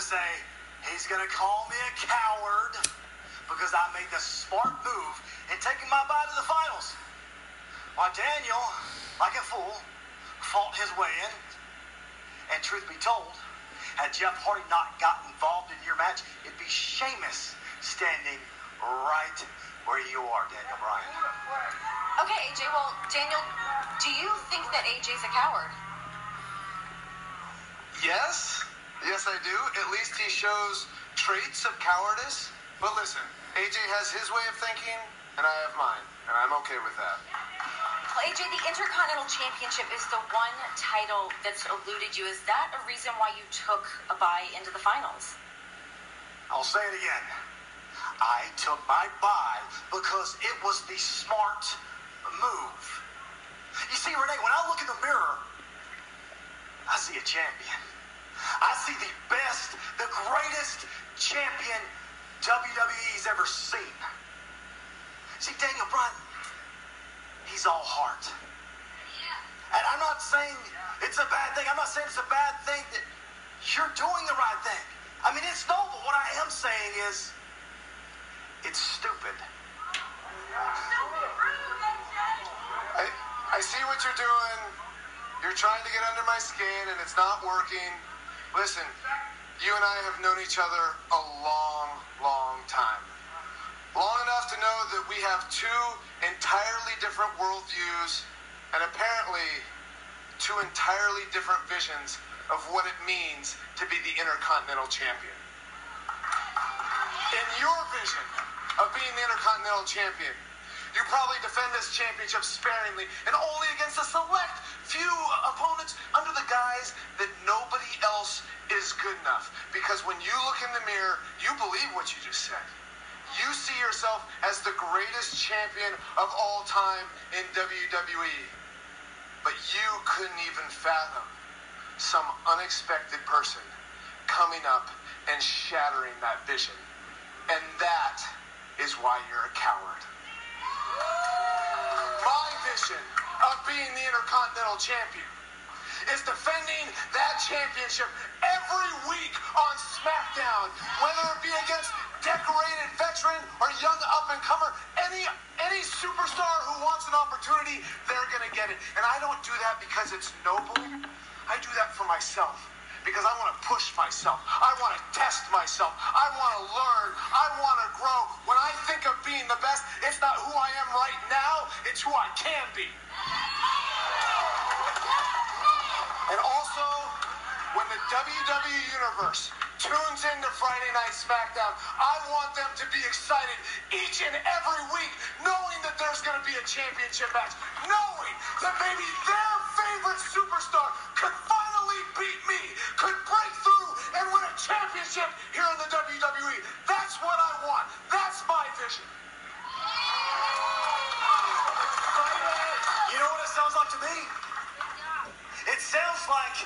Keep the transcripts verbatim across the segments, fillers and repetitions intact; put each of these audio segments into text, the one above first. to say he's going to call me a coward because I made the smart move in taking my bye to the finals. While Daniel, like a fool, fought his way in. And truth be told, had Jeff Hardy not got involved in your match, it'd be Sheamus standing right where you are, Daniel Bryan. Okay, A J, well, Daniel, do you think that A J's a coward? Yes. Yes, I do. At least he shows traits of cowardice. But listen, A J has his way of thinking, and I have mine, and I'm okay with that. Well, A J, the Intercontinental Championship is the one title that's eluded you. Is that a reason why you took a bye into the finals? I'll say it again. I took my bye because it was the smart move. You see, Renee, when I look in the mirror, I see a champion. I see the best, the greatest champion W W E's ever seen. See, Daniel Bryan, he's all heart. And I'm not saying it's a bad thing. I'm not saying it's a bad thing that you're doing the right thing. I mean, it's noble. What I am saying is, it's stupid. I, I see what you're doing. You're trying to get under my skin, and it's not working. Listen, you and I have known each other a long, long time. Long enough to know that we have two entirely different worldviews and apparently two entirely different visions of what it means to be the Intercontinental Champion. In your vision of being the Intercontinental Champion, you probably defend this championship sparingly and only against a select few opponents under the guise that nobody else is good enough. Because when you look in the mirror, you believe what you just said. You see yourself as the greatest champion of all time in W W E. But you couldn't even fathom some unexpected person coming up and shattering that vision. And that is why you're a coward. My vision of being the Intercontinental Champion is defending that championship every week on SmackDown, whether it be against decorated veteran or young up-and-comer, any any superstar who wants an opportunity, they're going to get it. And I don't do that because it's noble. I do that for myself. Because I want to push myself. I want to test myself. I want to learn. I want to grow. When I think of being the best, it's not who I am right now. It's who I can be. And also, when the W W E Universe tunes into Friday Night SmackDown, I want them to be excited each and every week, knowing that there's going to be a championship match, knowing that maybe their favorite superstar could finally beat me, could break through and win a championship here in the W W E. That's what I want. That's my vision. You know what it sounds like to me? It sounds like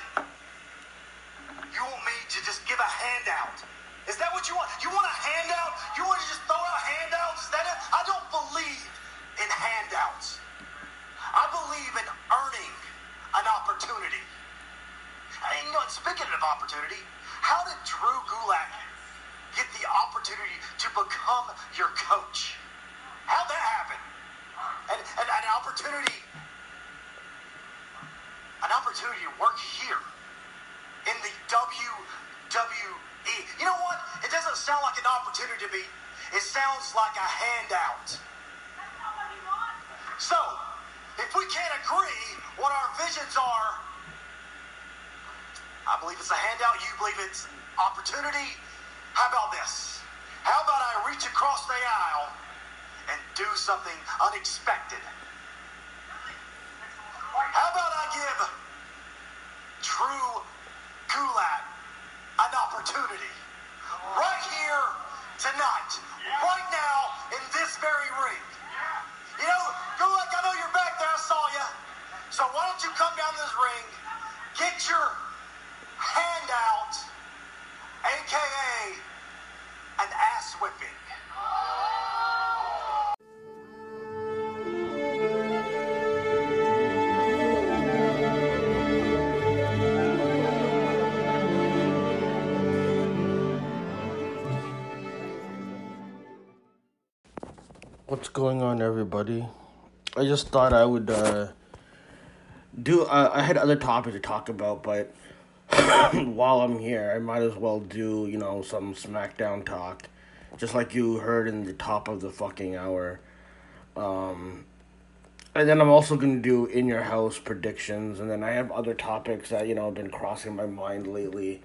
you want me to just give a handout. Is that what you want? You want a handout? You want to just throw out handouts? Is that it? I don't believe in handouts. I believe in earning an opportunity. And, you know, and speaking of opportunity, how did Drew Gulak get the opportunity to become your coach? How'd that happen? And, and an opportunity, an opportunity to work here. In the W W E. You know what? It doesn't sound like an opportunity to me. It sounds like a handout. That's not what he wants. So, if we can't agree what our visions are, I believe it's a handout. You believe it's opportunity. How about this? How about I reach across the aisle and do something unexpected? How about I give Drew Gulak an opportunity right here tonight, right now in this very ring. You know, Gulak, I know you're back there. I saw you. So why don't you come down this ring, get your handout, a k a an ass whipping. What's going on, everybody? I just thought I would uh, do... Uh, I had other topics to talk about, but while I'm here, I might as well do, you know, some SmackDown talk. Just like you heard in the top of the fucking hour. Um, and then I'm also going to do In Your House predictions. And then I have other topics that, you know, have been crossing my mind lately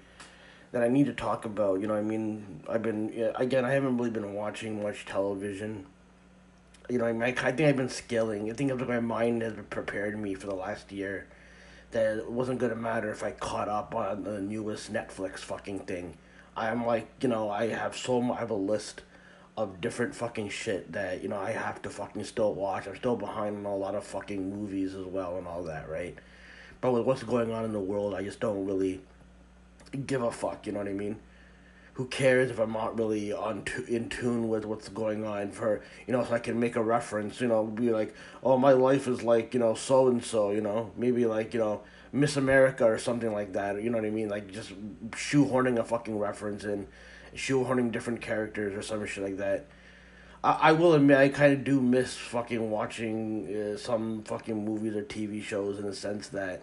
that I need to talk about. You know, I mean, I've been... Again, I haven't really been watching much television. You know, I, mean, I, I think I've been scaling. I think like my mind has prepared me for the last year that it wasn't going to matter if I caught up on the newest Netflix fucking thing. I'm like, you know, I have so much, I have a list of different fucking shit that, you know, I have to fucking still watch. I'm still behind on a lot of fucking movies as well and all that, right? But with what's going on in the world, I just don't really give a fuck, you know what I mean? Who cares if I'm not really on t- in tune with what's going on for, you know, so I can make a reference, you know, be like, oh, my life is like, you know, so-and-so, you know, maybe like, you know, Miss America or something like that, you know what I mean, like just shoehorning a fucking reference in, shoehorning different characters or some shit like that. I, I will admit, I kind of do miss fucking watching uh, some fucking movies or T V shows in the sense that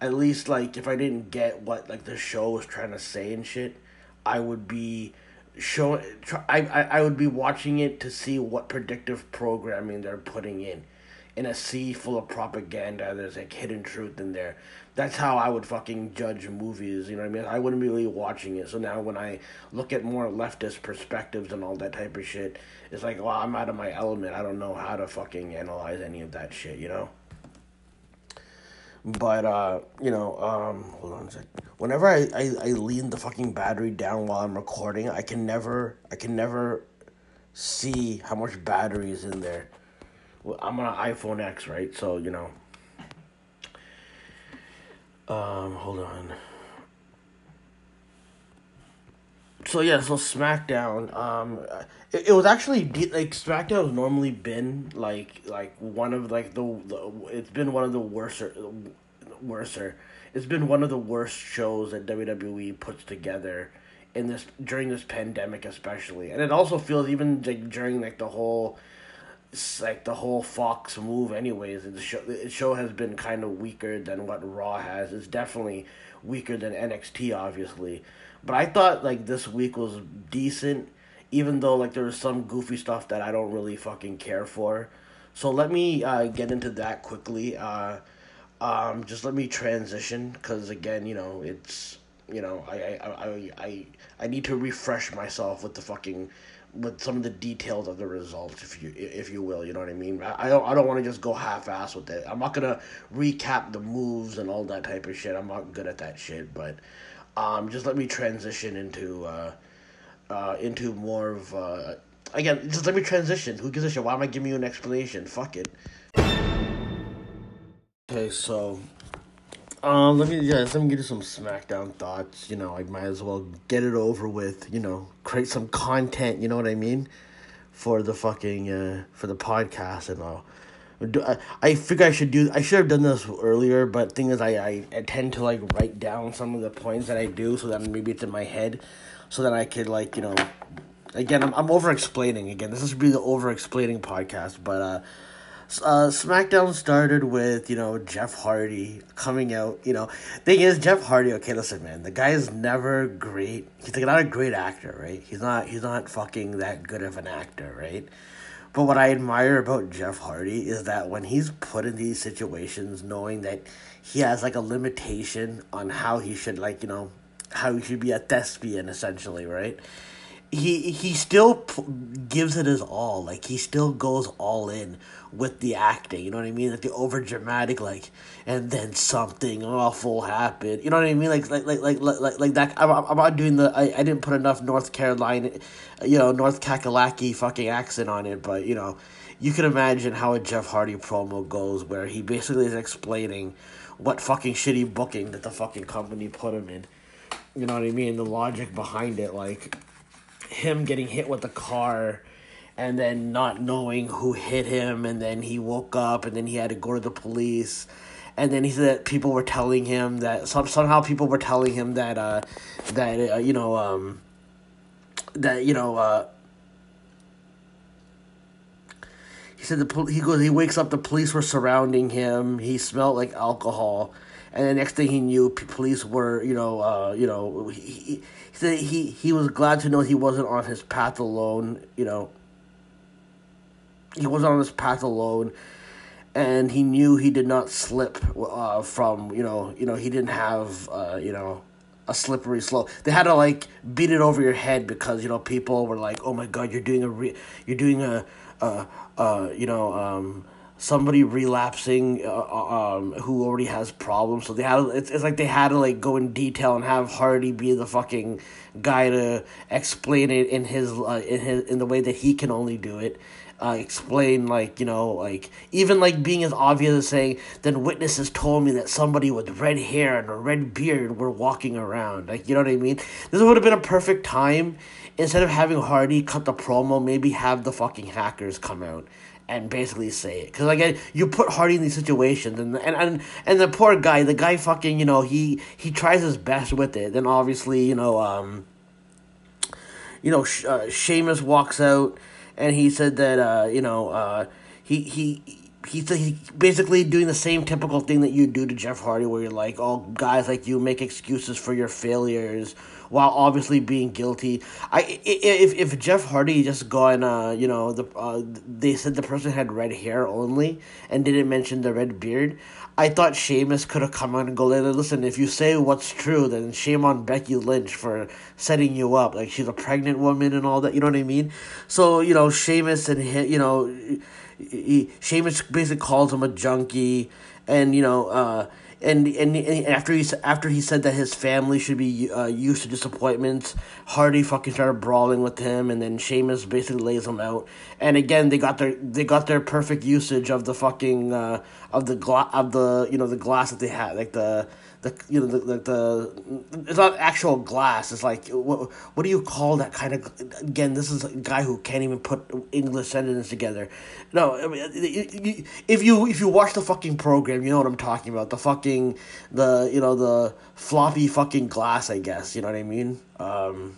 at least, like, if I didn't get what, like, the show was trying to say and shit, I would be show, try, I, I would be watching it to see what predictive programming they're putting in. In a sea full of propaganda, there's, like, hidden truth in there. That's how I would fucking judge movies, you know what I mean? I wouldn't be really watching it. So now when I look at more leftist perspectives and all that type of shit, it's like, well, I'm out of my element. I don't know how to fucking analyze any of that shit, you know? But, uh, you know, um, hold on a sec. Whenever I, I, I lean the fucking battery down while I'm recording, I can never, I can never see how much battery is in there. Well, I'm on an iPhone X, right? So, you know. Um, hold on. So, yeah, so SmackDown, um, it, it was actually, de- like, SmackDown has normally been, like, like, one of, like, the, the it's been one of the worser, worser, it's been one of the worst shows that W W E puts together in this, during this pandemic especially, and it also feels even, like, during, like, the whole, like, the whole Fox move anyways, the show, the show has been kind of weaker than what Raw has, it's definitely weaker than N X T, obviously. But I thought, like, this week was decent, even though, like, there was some goofy stuff that I don't really fucking care for. So let me uh, get into that quickly. Uh, um, just let me transition, because, again, you know, it's, you know, I, I, I, I, I need to refresh myself with the fucking, with some of the details of the results, if you, if you will, you know what I mean? I, I don't, I don't want to just go half-ass with it. I'm not going to recap the moves and all that type of shit. I'm not good at that shit, but... Um, just let me transition into, uh, uh, into more of, uh, again, just let me transition. Who gives a shit? Why am I giving you an explanation? Fuck it. Okay, so, um, let me, yeah, let me give you some SmackDown thoughts. You know, I might as well get it over with, you know, create some content, you know what I mean? For the fucking, uh, for the podcast and all. I figure I should do, I should have done this earlier, but thing is, I, I, I tend to, like, write down some of the points that I do, so that maybe it's in my head, so that I could, like, you know, again, I'm, I'm over-explaining, again, this should be the over-explaining podcast, but, uh, uh, SmackDown started with, you know, Jeff Hardy coming out, you know, thing is, Jeff Hardy, okay, listen, man, the guy is never great, he's, like, not a great actor, right, he's not, he's not fucking that good of an actor, right? But what I admire about Jeff Hardy is that when he's put in these situations, knowing that he has, like, a limitation on how he should, like, you know, how he should be a thespian, essentially, right? He he still p- gives it his all. Like, he still goes all in with the acting, you know what I mean? Like, the over-dramatic, like, and then something awful happened. You know what I mean? Like, like, like, like, like, like that. I'm, I'm not doing the, I, I didn't put enough North Carolina, you know, North Kakalaki fucking accent on it, but, you know, you can imagine how a Jeff Hardy promo goes where he basically is explaining what fucking shitty booking that the fucking company put him in. You know what I mean? The logic behind it, like, him getting hit with the car and then not knowing who hit him, and then he woke up and then he had to go to the police, and then he said that people were telling him that some, somehow people were telling him that uh that uh, you know um that you know uh He said the he goes he wakes up, the police were surrounding him. He smelled like alcohol, and the next thing he knew, police were you know uh you know he, he said he he was glad to know he wasn't on his path alone. You know. He wasn't on his path alone. And he knew he did not slip uh, from, you know, you know he didn't have, uh, you know, a slippery slope. They had to, like, beat it over your head because, you know, people were like, oh, my God, you're doing a, re- you're doing a, uh, uh, you know, um, somebody relapsing uh, um, who already has problems. So they had to, it's, it's like they had to, like, go in detail and have Hardy be the fucking guy to explain it in his, uh, in his, in the way that he can only do it. Uh, explain, like, you know, like, even, like, being as obvious as saying, then witnesses told me that somebody with red hair and a red beard were walking around. Like, you know what I mean? This would have been a perfect time. Instead of having Hardy cut the promo, maybe have the fucking hackers come out and basically say it. Because, like, you put Hardy in these situations, and and, and and the poor guy, the guy fucking, you know, he, he tries his best with it. Then, obviously, you know, um, you know, Sh- uh, Sheamus walks out. And he said that, uh, you know, uh, he, he, he, he basically doing the same typical thing that you do to Jeff Hardy, where you're like, oh, guys like you make excuses for your failures while obviously being guilty. I, if, if Jeff Hardy just gone, uh, you know, the, uh, they said the person had red hair only and didn't mention the red beard. I thought Sheamus could have come on and go, listen, if you say what's true, then shame on Becky Lynch for setting you up. Like, she's a pregnant woman and all that, you know what I mean? So, you know, Sheamus and, him, you know, he, Sheamus basically calls him a junkie. And, you know, uh, and, and, and after, he, after he said that his family should be uh, used to disappointments, Hardy fucking started brawling with him, and then Sheamus basically lays him out. And again, they got their they got their perfect usage of the fucking uh, of the gla- of the you know the glass that they had, like the the you know the the, the it's not actual glass. It's like what what do you call that kind of? Again, this is a guy who can't even put English sentences together. No, I mean, if you if you watch the fucking program, you know what I'm talking about. The fucking the you know the floppy fucking glass, I guess. You know what I mean? Um,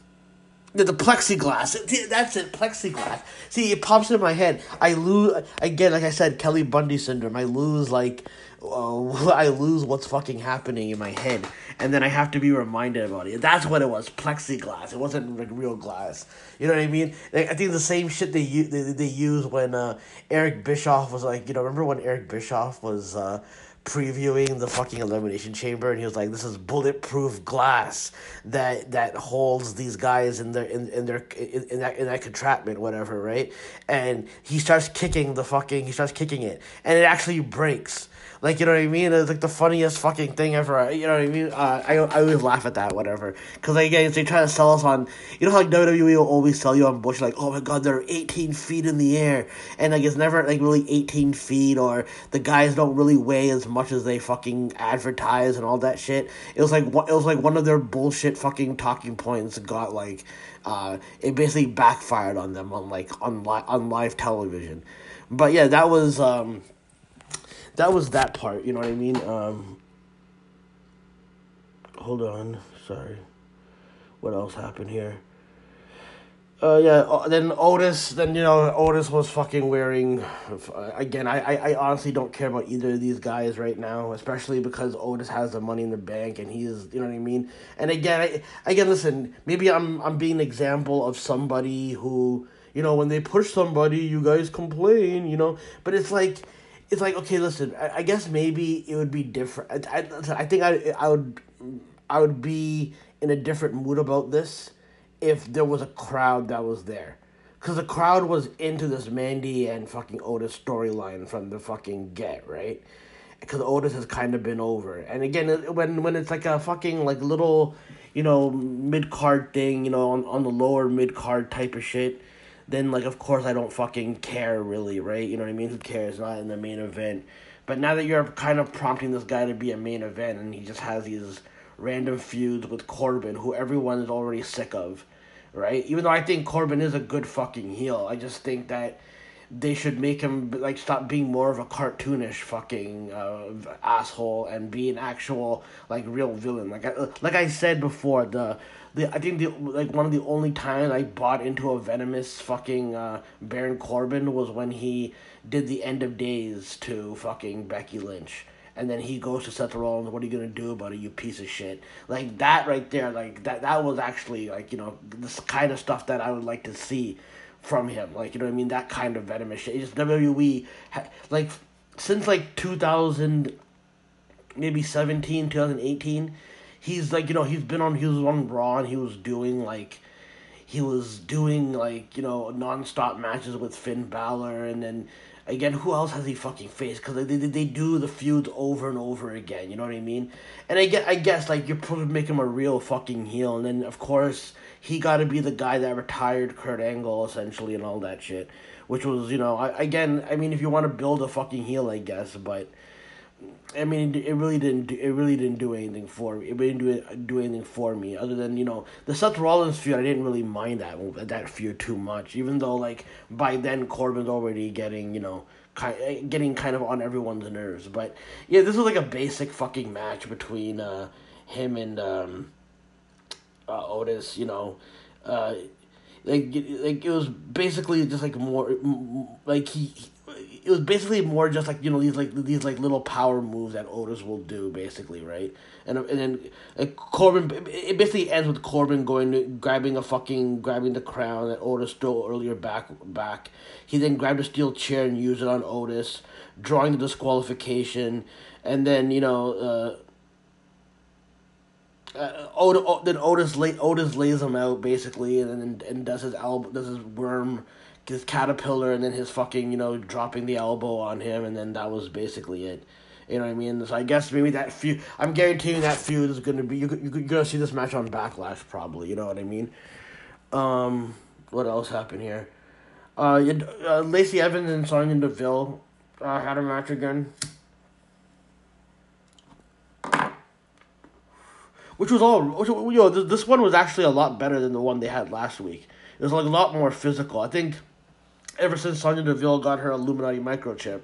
the, the plexiglass. That's it, plexiglass. See, it pops into my head. I lose again. Like I said, Kelly Bundy syndrome. I lose like. Uh, I lose what's fucking happening in my head, and then I have to be reminded about it. That's what it was, plexiglass. It wasn't like real glass. You know what I mean? Like, I think the same shit they u- they they use when uh, Eric Bischoff was like, you know, remember when Eric Bischoff was uh, previewing the fucking Elimination Chamber, and he was like, "This is bulletproof glass that that holds these guys in their in in their in, in that in that contraption, whatever, right?" And he starts kicking the fucking he starts kicking it, and it actually breaks. Like, you know what I mean? It's like the funniest fucking thing ever. You know what I mean? Uh, I I always laugh at that, whatever. Because, like, again, they try to sell us on... You know how, like, W W E will always sell you on bullshit? Like, oh, my God, they're eighteen feet in the air. And, like, it's never, like, really eighteen feet or the guys don't really weigh as much as they fucking advertise and all that shit. It was, like, what, it was like one of their bullshit fucking talking points got, like... Uh, it basically backfired on them on, like, on, li- on live television. But, yeah, that was... Um, That was that part, you know what I mean? Um, hold on, sorry. What else happened here? Uh, yeah, then Otis, then, you know, Otis was fucking wearing... Again, I, I, I honestly don't care about either of these guys right now, especially because Otis has the money in the bank and he is, you know what I mean? And again, I, again, listen, maybe I'm I'm being an example of somebody who, you know, when they push somebody, you guys complain, you know? But it's like... It's like, okay, listen, I, I guess maybe it would be different. I, I, I think I, I would I would be in a different mood about this if there was a crowd that was there. Because the crowd was into this Mandy and fucking Otis storyline from the fucking get, right? Because Otis has kind of been over. And again, when when it's like a fucking like little, you know, mid-card thing, you know, on, on the lower mid-card type of shit, then, like, of course I don't fucking care, really, right? You know what I mean? Who cares? Not in the main event. But now that you're kind of prompting this guy to be a main event, and he just has these random feuds with Corbin, who everyone is already sick of, right? Even though I think Corbin is a good fucking heel, I just think that they should make him, like, stop being more of a cartoonish fucking uh, asshole and be an actual, like, real villain. Like I, like I said before, the, the I think, the like, one of the only times I bought into a venomous fucking uh, Baron Corbin was when he did the End of Days to fucking Becky Lynch. And then he goes to Seth Rollins, what are you going to do about it, you piece of shit? Like, that right there, like, that that was actually, like, you know, this kind of stuff that I would like to see from him. Like, you know what I mean? That kind of venomous shit. It's just W W E, like, since, like, two thousand, maybe seventeen, twenty eighteen, he's, like, you know, he's been on, he was on Raw, and he was doing, like, he was doing, like, you know, non-stop matches with Finn Balor, and then... Again, who else has he fucking faced? Because they, they they do the feuds over and over again, you know what I mean? And I guess, I guess like, you're supposed to make him a real fucking heel. And then, of course, he got to be the guy that retired Kurt Angle, essentially, and all that shit. Which was, you know, I, again, I mean, if you want to build a fucking heel, I guess. But, I mean, it really didn't it really didn't do anything for me. It didn't do, do anything for me. Other than, you know, the Seth Rollins feud, I didn't really mind that that feud too much. Even though, like, by then, Corbin's already getting, you know, ki- getting kind of on everyone's nerves. But, yeah, this was, like, a basic fucking match between uh, him and um, uh, Otis, you know. Uh, like, like, it was basically just, like, more, like, he... he It was basically more just like, you know, these like these like little power moves that Otis will do, basically, right? And and then like Corbin, it basically ends with Corbin going to grabbing a fucking grabbing the crown that Otis stole earlier back back. He then grabbed a steel chair and used it on Otis, drawing the disqualification, and then you know. Uh, Uh, Ot- Ot- then Otis lay- Otis lays him out basically, and and, and does his elbow, does his worm, his caterpillar, and then his fucking you know dropping the elbow on him, and then that was basically it. You know what I mean? So I guess maybe that feud. I'm guaranteeing that feud is gonna be you. You you're gonna see this match on Backlash probably. You know what I mean? Um, what else happened here? Uh, uh Lacey Evans and Sonya Deville uh, had a match again. Which was all, which, you know, this one was actually a lot better than the one they had last week. It was like a lot more physical. I think ever since Sonya Deville got her Illuminati microchip,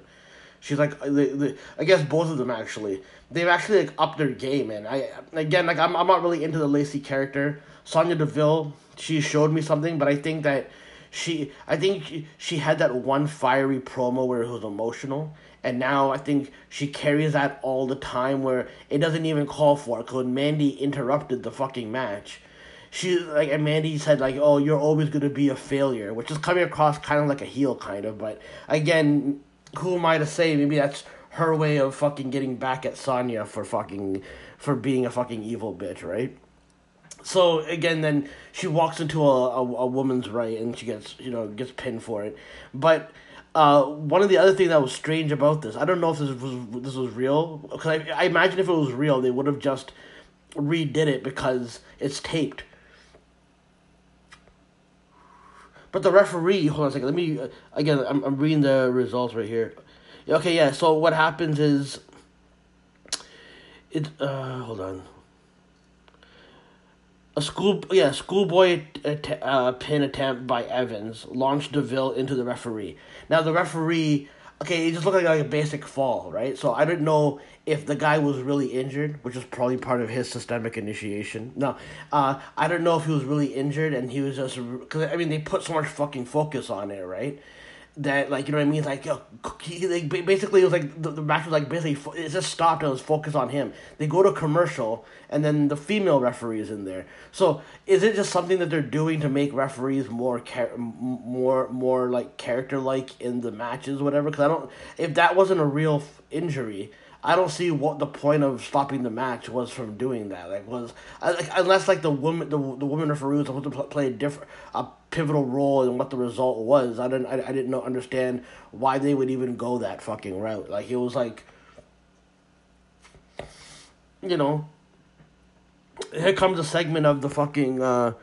she's like, they, they, I guess both of them actually, they've actually like upped their game. And I, again, like I'm, I'm not really into the Lacey character. Sonya Deville, she showed me something, but I think that she, I think she, she had that one fiery promo where it was emotional. And now I think she carries that all the time where it doesn't even call for it. Because when Mandy interrupted the fucking match, she, like, and Mandy said, like, oh, you're always going to be a failure, which is coming across kind of like a heel, kind of. But, again, who am I to say? Maybe that's her way of fucking getting back at Sonya for fucking, for being a fucking evil bitch, right? So, again, then she walks into a, a, a woman's right and she gets, you know, gets pinned for it. But... Uh, one of the other things that was strange about this, I don't know if this was this was real, because I, I imagine if it was real, they would have just redid it because it's taped. But the referee, hold on a second, let me, again, I'm I'm reading the results right here. Okay, yeah, so what happens is, it, uh, hold on. A school, yeah, schoolboy att- uh, pin attempt by Evans launched Deville into the referee. Now, the referee, okay, it just looked like, like a basic fall, right? So I didn't know if the guy was really injured, which is probably part of his systemic initiation. No, uh, I don't know if he was really injured and he was just, because, I mean, they put so much fucking focus on it, right? That, like, you know what I mean? It's like, yo, he, like, basically, it was like, the, the match was like, basically, it just stopped and it was focused on him. They go to commercial, and then the female referee is in there. So, is it just something that they're doing to make referees more, char- more, more, like, character-like in the matches, whatever? Because I don't, if that wasn't a real f- injury, I don't see what the point of stopping the match was from doing that. Like, was, like, unless, like, the woman, the, the woman referee was supposed to play a different, a pivotal role in what the result was. I didn't, I, I didn't know, understand why they would even go that fucking route. Like, it was like, you know, here comes a segment of the fucking, uh,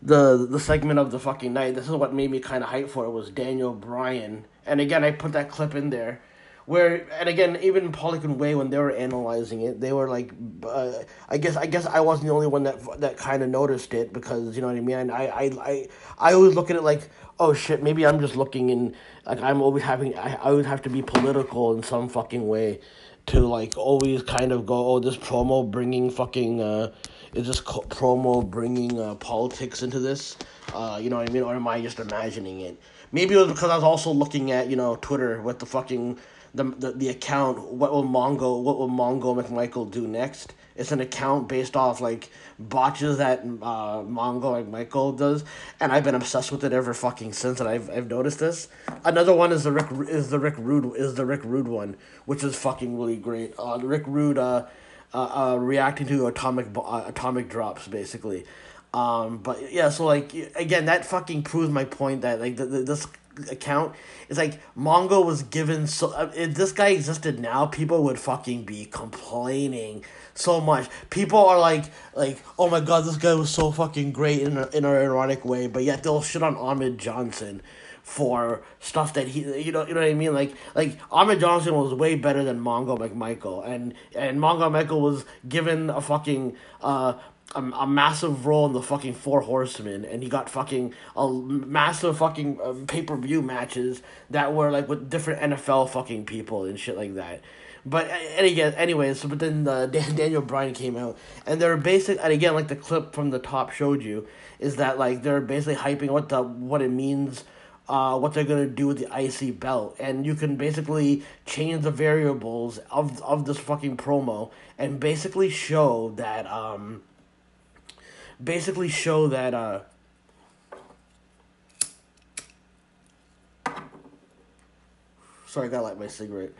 the, the segment of the fucking night. This is what made me kind of hype for it, was Daniel Bryan. And again, I put that clip in there Where, and again, even Polygon Way, when they were analyzing it, they were like, uh, I guess I guess I wasn't the only one that that kind of noticed it, because, you know what I mean? I, I, I, I always look at it like, oh shit, maybe I'm just looking in, like I'm always having, I, I would have to be political in some fucking way to like always kind of go, oh, this promo bringing fucking, uh, is this co- promo bringing uh, politics into this? Uh, you know what I mean? Or am I just imagining it? Maybe it was because I was also looking at, you know, Twitter with the fucking... The, the the account, what will Mongo, what will Mongo McMichael do next? It's an account based off, like, botches that uh, Mongo McMichael does, and I've been obsessed with it ever fucking since, and I've I've noticed this. Another one is the Rick is the Rick Rude is the Rick Rude one, which is fucking really great. Uh, Rick Rude uh, uh, uh reacting to atomic uh, atomic drops basically, um. But yeah, so like again, that fucking proves my point that like the, the this. account, it's like Mongo was given so uh, if this guy existed now, people would fucking be complaining so much. People are like, like, oh my god, this guy was so fucking great in a, in an ironic way, but yet they'll shit on Ahmed Johnson for stuff that he, you know, you know what I mean? Like, like Ahmed Johnson was way better than Mongo McMichael, and and Mongo McMichael was given a fucking uh. A, a massive role in the fucking Four Horsemen, and he got fucking a massive fucking uh, pay-per-view matches that were like with different N F L fucking people and shit like that. But and again, anyways, so, but then uh, Dan, Daniel Bryan came out, and they're basic. And again, like the clip from the top showed you, is that like they're basically hyping what the what it means, uh, what they're gonna do with the I C belt, and you can basically change the variables of of this fucking promo and basically show that um. basically show that, uh, sorry, I gotta light my cigarette.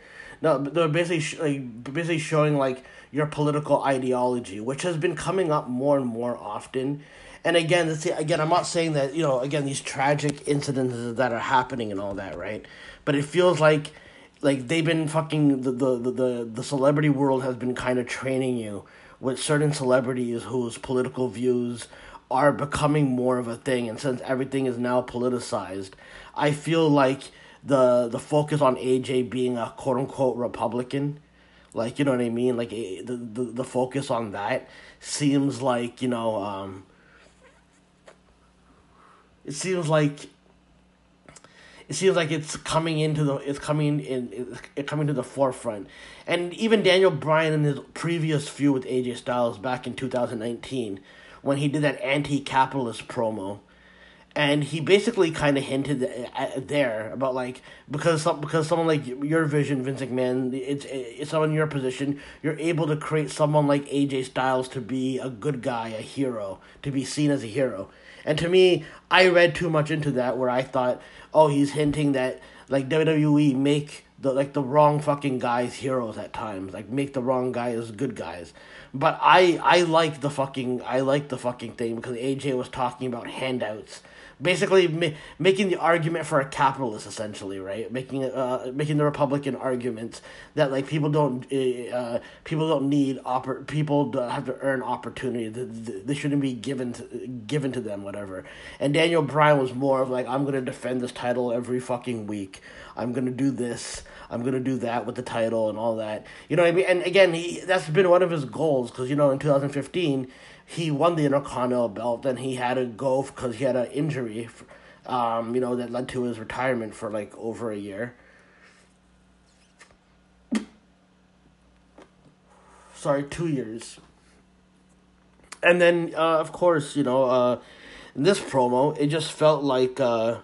No, they're basically, sh- like, basically showing, like, your political ideology, which has been coming up more and more often. And again, this, again, I'm not saying that, you know, again, these tragic incidents that are happening and all that, right? But it feels like, like, they've been fucking, the, the, the, the celebrity world has been kind of training you with certain celebrities whose political views are becoming more of a thing. And since everything is now politicized, I feel like the the focus on A J being a quote-unquote Republican, like, you know what I mean? Like, the, the, the focus on that seems like, you know, um, it seems like... It seems like it's coming into the it's coming in it's coming to the forefront, and even Daniel Bryan in his previous feud with A J Styles back in two thousand nineteen, when he did that anti-capitalist promo, and he basically kind of hinted at there about like because some, because someone like your vision, Vince McMahon, it's it's someone in your position, you're able to create someone like A J Styles to be a good guy, a hero, to be seen as a hero. And to me, I read too much into that where I thought, oh, he's hinting that, like, W W E make the like the wrong fucking guys heroes at times. Like, make the wrong guys good guys. But I, I like the fucking, I like the fucking thing because A J was talking about handouts. Basically, ma- making the argument for a capitalist, essentially, right? Making uh, making the Republican arguments that like people don't uh, people don't need oppor- people don't have to earn opportunity. They shouldn't be given to, given to them, whatever. And Daniel Bryan was more of like, I'm gonna defend this title every fucking week. I'm gonna do this. I'm gonna do that with the title and all that. You know what I mean? And again, he that's been one of his goals because you know in two thousand fifteen. He won the Intercontinental belt, and he had to go because he had an injury, um, you know, that led to his retirement for, like, over a year. Sorry, two years. And then, uh, of course, you know, uh, in this promo, it just felt like uh,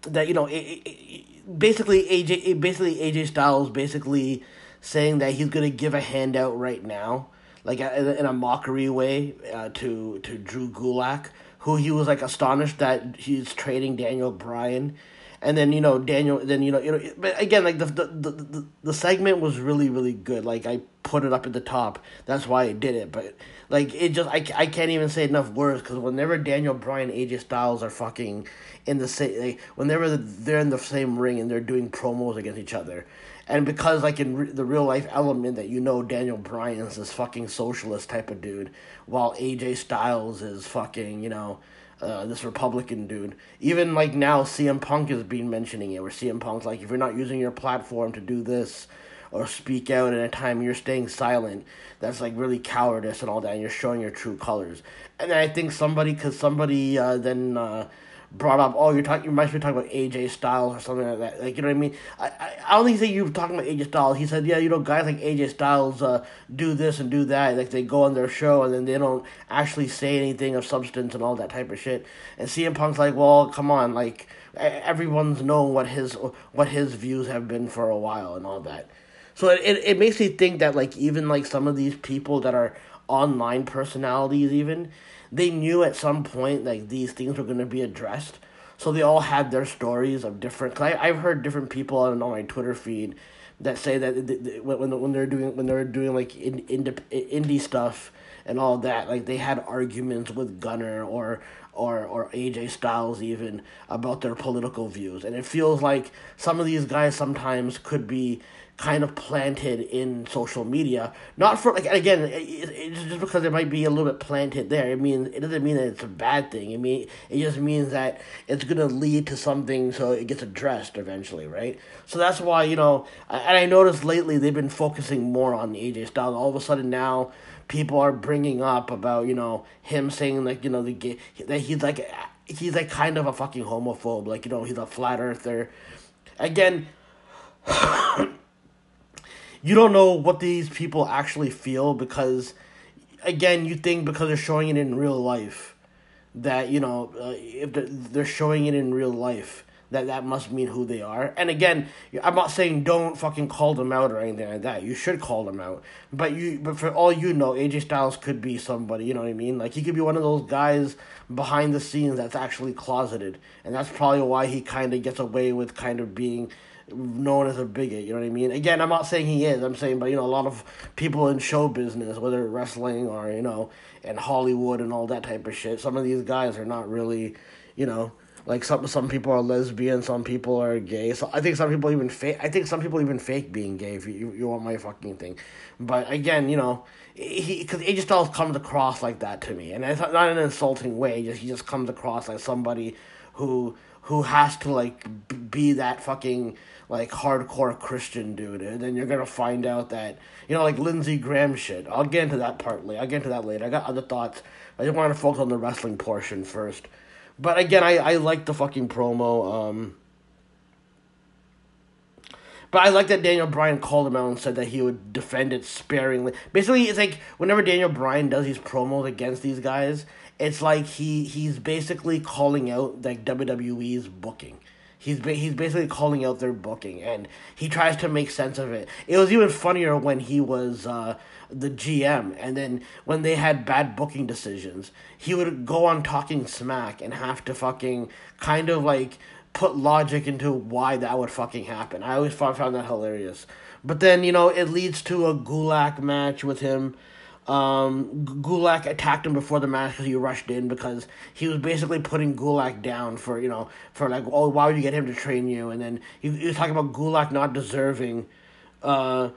that, you know, it, it, it, basically A J, it, basically A J Styles basically saying that he's going to give a handout right now. Like, in a mockery way uh, to to Drew Gulak, who he was, like, astonished that he's trading Daniel Bryan. And then, you know, Daniel, then, you know, you know but again, like, the, the, the, the segment was really, really good. Like, I put it up at the top. That's why I did it. But, like, it just, I, I can't even say enough words, because whenever Daniel Bryan and A J Styles are fucking in the same, like, whenever they're in the same ring and they're doing promos against each other. And because, like, in re- the real-life element that you know Daniel Bryan's this fucking socialist type of dude, while A J Styles is fucking, you know, uh, this Republican dude. Even, like, now C M Punk has been mentioning it, where C M Punk's like, if you're not using your platform to do this or speak out in a time you're staying silent, that's, like, really cowardice and all that, and you're showing your true colors. And then I think somebody, because somebody uh, then... Uh, brought up, oh, you're talking, you might be talking about A J Styles or something like that, like, you know what I mean, I, I, I don't think he said you were talking about A J Styles, he said, yeah, you know, guys like A J Styles, uh, do this and do that, like, they go on their show, and then they don't actually say anything of substance and all that type of shit, and C M Punk's like, well, come on, like, everyone's known what his, what his views have been for a while and all that, so it, it, it makes me think that, like, even, like, some of these people that are online personalities, even, they knew at some point, like, these things were going to be addressed. So they all had their stories of different... Cause I, I've heard different people on, on my Twitter feed that say that they, they, when when they're doing, when they're doing like, in, in, indie stuff and all that, like, they had arguments with Gunner or, or, or A J Styles even about their political views. And it feels like some of these guys sometimes could be kind of planted in social media, not for, like, again, it, it, just because it might be a little bit planted there, it means, it doesn't mean that it's a bad thing, it mean, it just means that it's going to lead to something, so it gets addressed eventually, right? So that's why, you know, and I noticed lately they've been focusing more on A J Styles. All of a sudden now, people are bringing up about, you know, him saying, like, you know, the gay, that he's, like, he's, like, kind of a fucking homophobe, like, you know, he's a flat earther, again, you don't know what these people actually feel because, again, you think because they're showing it in real life that, you know, uh, if they're, they're showing it in real life, that that must mean who they are. And again, I'm not saying don't fucking call them out or anything like that. You should call them out. But you, but for all you know, A J Styles could be somebody, you know what I mean? Like, he could be one of those guys behind the scenes that's actually closeted. And that's probably why he kind of gets away with kind of being... known as a bigot, you know what I mean? Again, I'm not saying he is, I'm saying, but, you know, a lot of people in show business, whether wrestling or, you know, and Hollywood and all that type of shit, some of these guys are not really, you know, like, some some people are lesbian, some people are gay, so I think some people even fake, I think some people even fake being gay, if you, you want my fucking thing, but again, you know, he, because A J Styles comes across like that to me, and it's not in an insulting way, just, he just comes across like somebody who, who has to, like, be that fucking, like, hardcore Christian dude, and then you're gonna find out that, you know, like, Lindsey Graham shit. I'll get into that part later. I'll get into that later. I got other thoughts. I just wanted to focus on the wrestling portion first. But, again, I, I like the fucking promo, um... But I like that Daniel Bryan called him out and said that he would defend it sparingly. Basically, it's like, whenever Daniel Bryan does these promos against these guys, it's like he, he's basically calling out, like, W W E's booking. He's ba- he's basically calling out their booking, and he tries to make sense of it. It was even funnier when he was uh, the G M, and then when they had bad booking decisions, he would go on talking smack and have to fucking kind of, like... put logic into why that would fucking happen. I always found, found that hilarious. But then, you know, it leads to a Gulak match with him. Um, Gulak attacked him before the match because he rushed in because he was basically putting Gulak down for, you know, for like, oh, why would you get him to train you? And then he, he was talking about Gulak not deserving. Uh,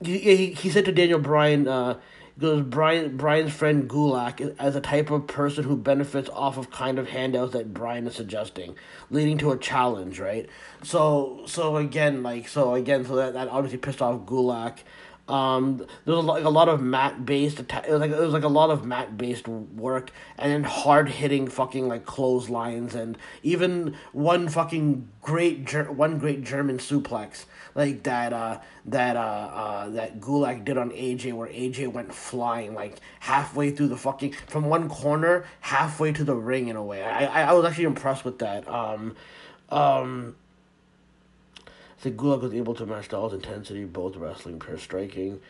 he, he, he said to Daniel Bryan, uh, goes Brian Brian's friend Gulak as a type of person who benefits off of kind of handouts that Brian is suggesting, leading to a challenge, right? So so again, like so again, so that, that obviously pissed off Gulak. Um, there was like a lot of mat based attack. It was like it was like a lot of mat based work, and then hard hitting fucking like clotheslines, and even one fucking great Ger- one great German suplex. Like that, uh, that, uh, uh, that Gulak did on A J, where A J went flying, like, halfway through the fucking, from one corner, halfway to the ring, in a way. I, I, I was actually impressed with that. Um, um, I think Gulak was able to match Styles' intensity, both wrestling, pure striking.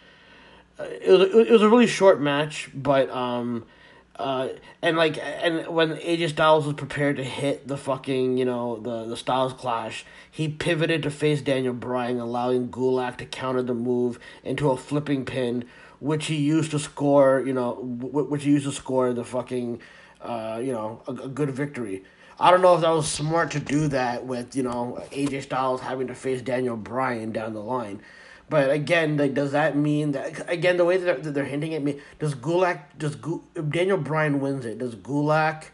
Uh, it was, it was a really short match, but, um, Uh, and like, and when A J Styles was prepared to hit the fucking, you know, the, the Styles Clash, he pivoted to face Daniel Bryan, allowing Gulak to counter the move into a flipping pin, which he used to score, you know, w- which he used to score the fucking, uh, you know, a, a good victory. I don't know if that was smart to do that with, you know, A J Styles having to face Daniel Bryan down the line. But again, like, does that mean that, again, the way that they're, that they're hinting at me, does Gulak, does Gu, if Daniel Bryan wins it, does Gulak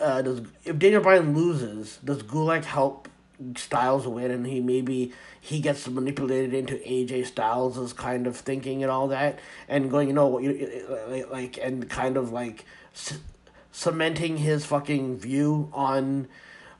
uh, does if Daniel Bryan loses, does Gulak help Styles win, and he maybe he gets manipulated into A J Styles' kind of thinking and all that, and going, you know, like, and kind of like c- cementing his fucking view on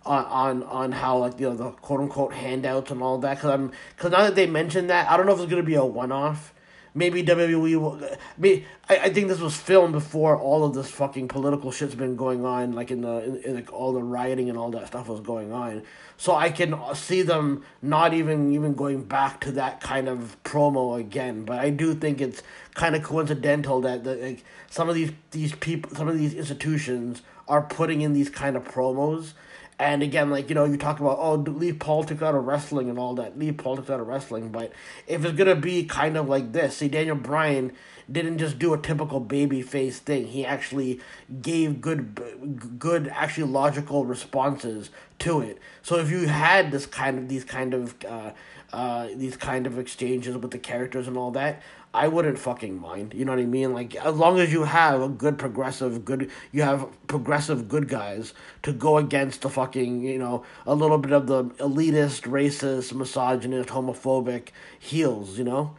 on on on how, like, you know, the quote unquote handouts and all that. Because I'm because now that they mentioned that, I don't know if it's gonna be a one off. Maybe W W E will, I mean, I, I think this was filmed before all of this fucking political shit's been going on, like in the, in, in like all the rioting and all that stuff was going on. So I can see them not even, even going back to that kind of promo again. But I do think it's kind of coincidental that, that like some of these, these people, some of these institutions are putting in these kind of promos. And again, like, you know, you talk about, oh, leave politics out of wrestling and all that. Leave politics out of wrestling. But if it's going to be kind of like this, see, Daniel Bryan didn't just do a typical babyface thing. He actually gave good, good, actually logical responses to it. So if you had this kind of, these kind of, uh, uh, these kind of exchanges with the characters and all that, I wouldn't fucking mind. You know what I mean? Like, as long as you have a good progressive, good, you have progressive good guys to go against the fucking, you know, a little bit of the elitist, racist, misogynist, homophobic heels, you know?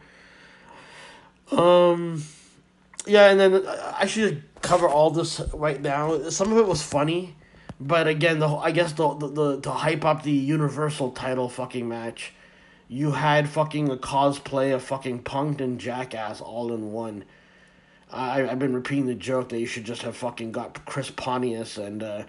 Um, yeah, and then I should cover all this right now. Some of it was funny, but again, the I guess the, the, the to hype up the Universal title fucking match, you had fucking a cosplay of fucking Punk'd and Jackass all in one. I, I've been repeating the joke that you should just have fucking got Chris Pontius and uh,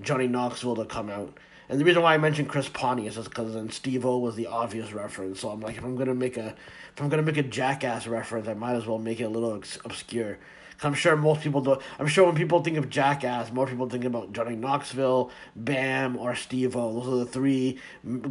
Johnny Knoxville to come out. And the reason why I mentioned Chris Pontius is because then Steve-O was the obvious reference. So I'm like, if I'm gonna make a, if I'm gonna make a Jackass reference, I might as well make it a little obscure. I'm sure most people don't. I'm sure when people think of Jackass, more people think about Johnny Knoxville, Bam, or Steve-O. Those are the three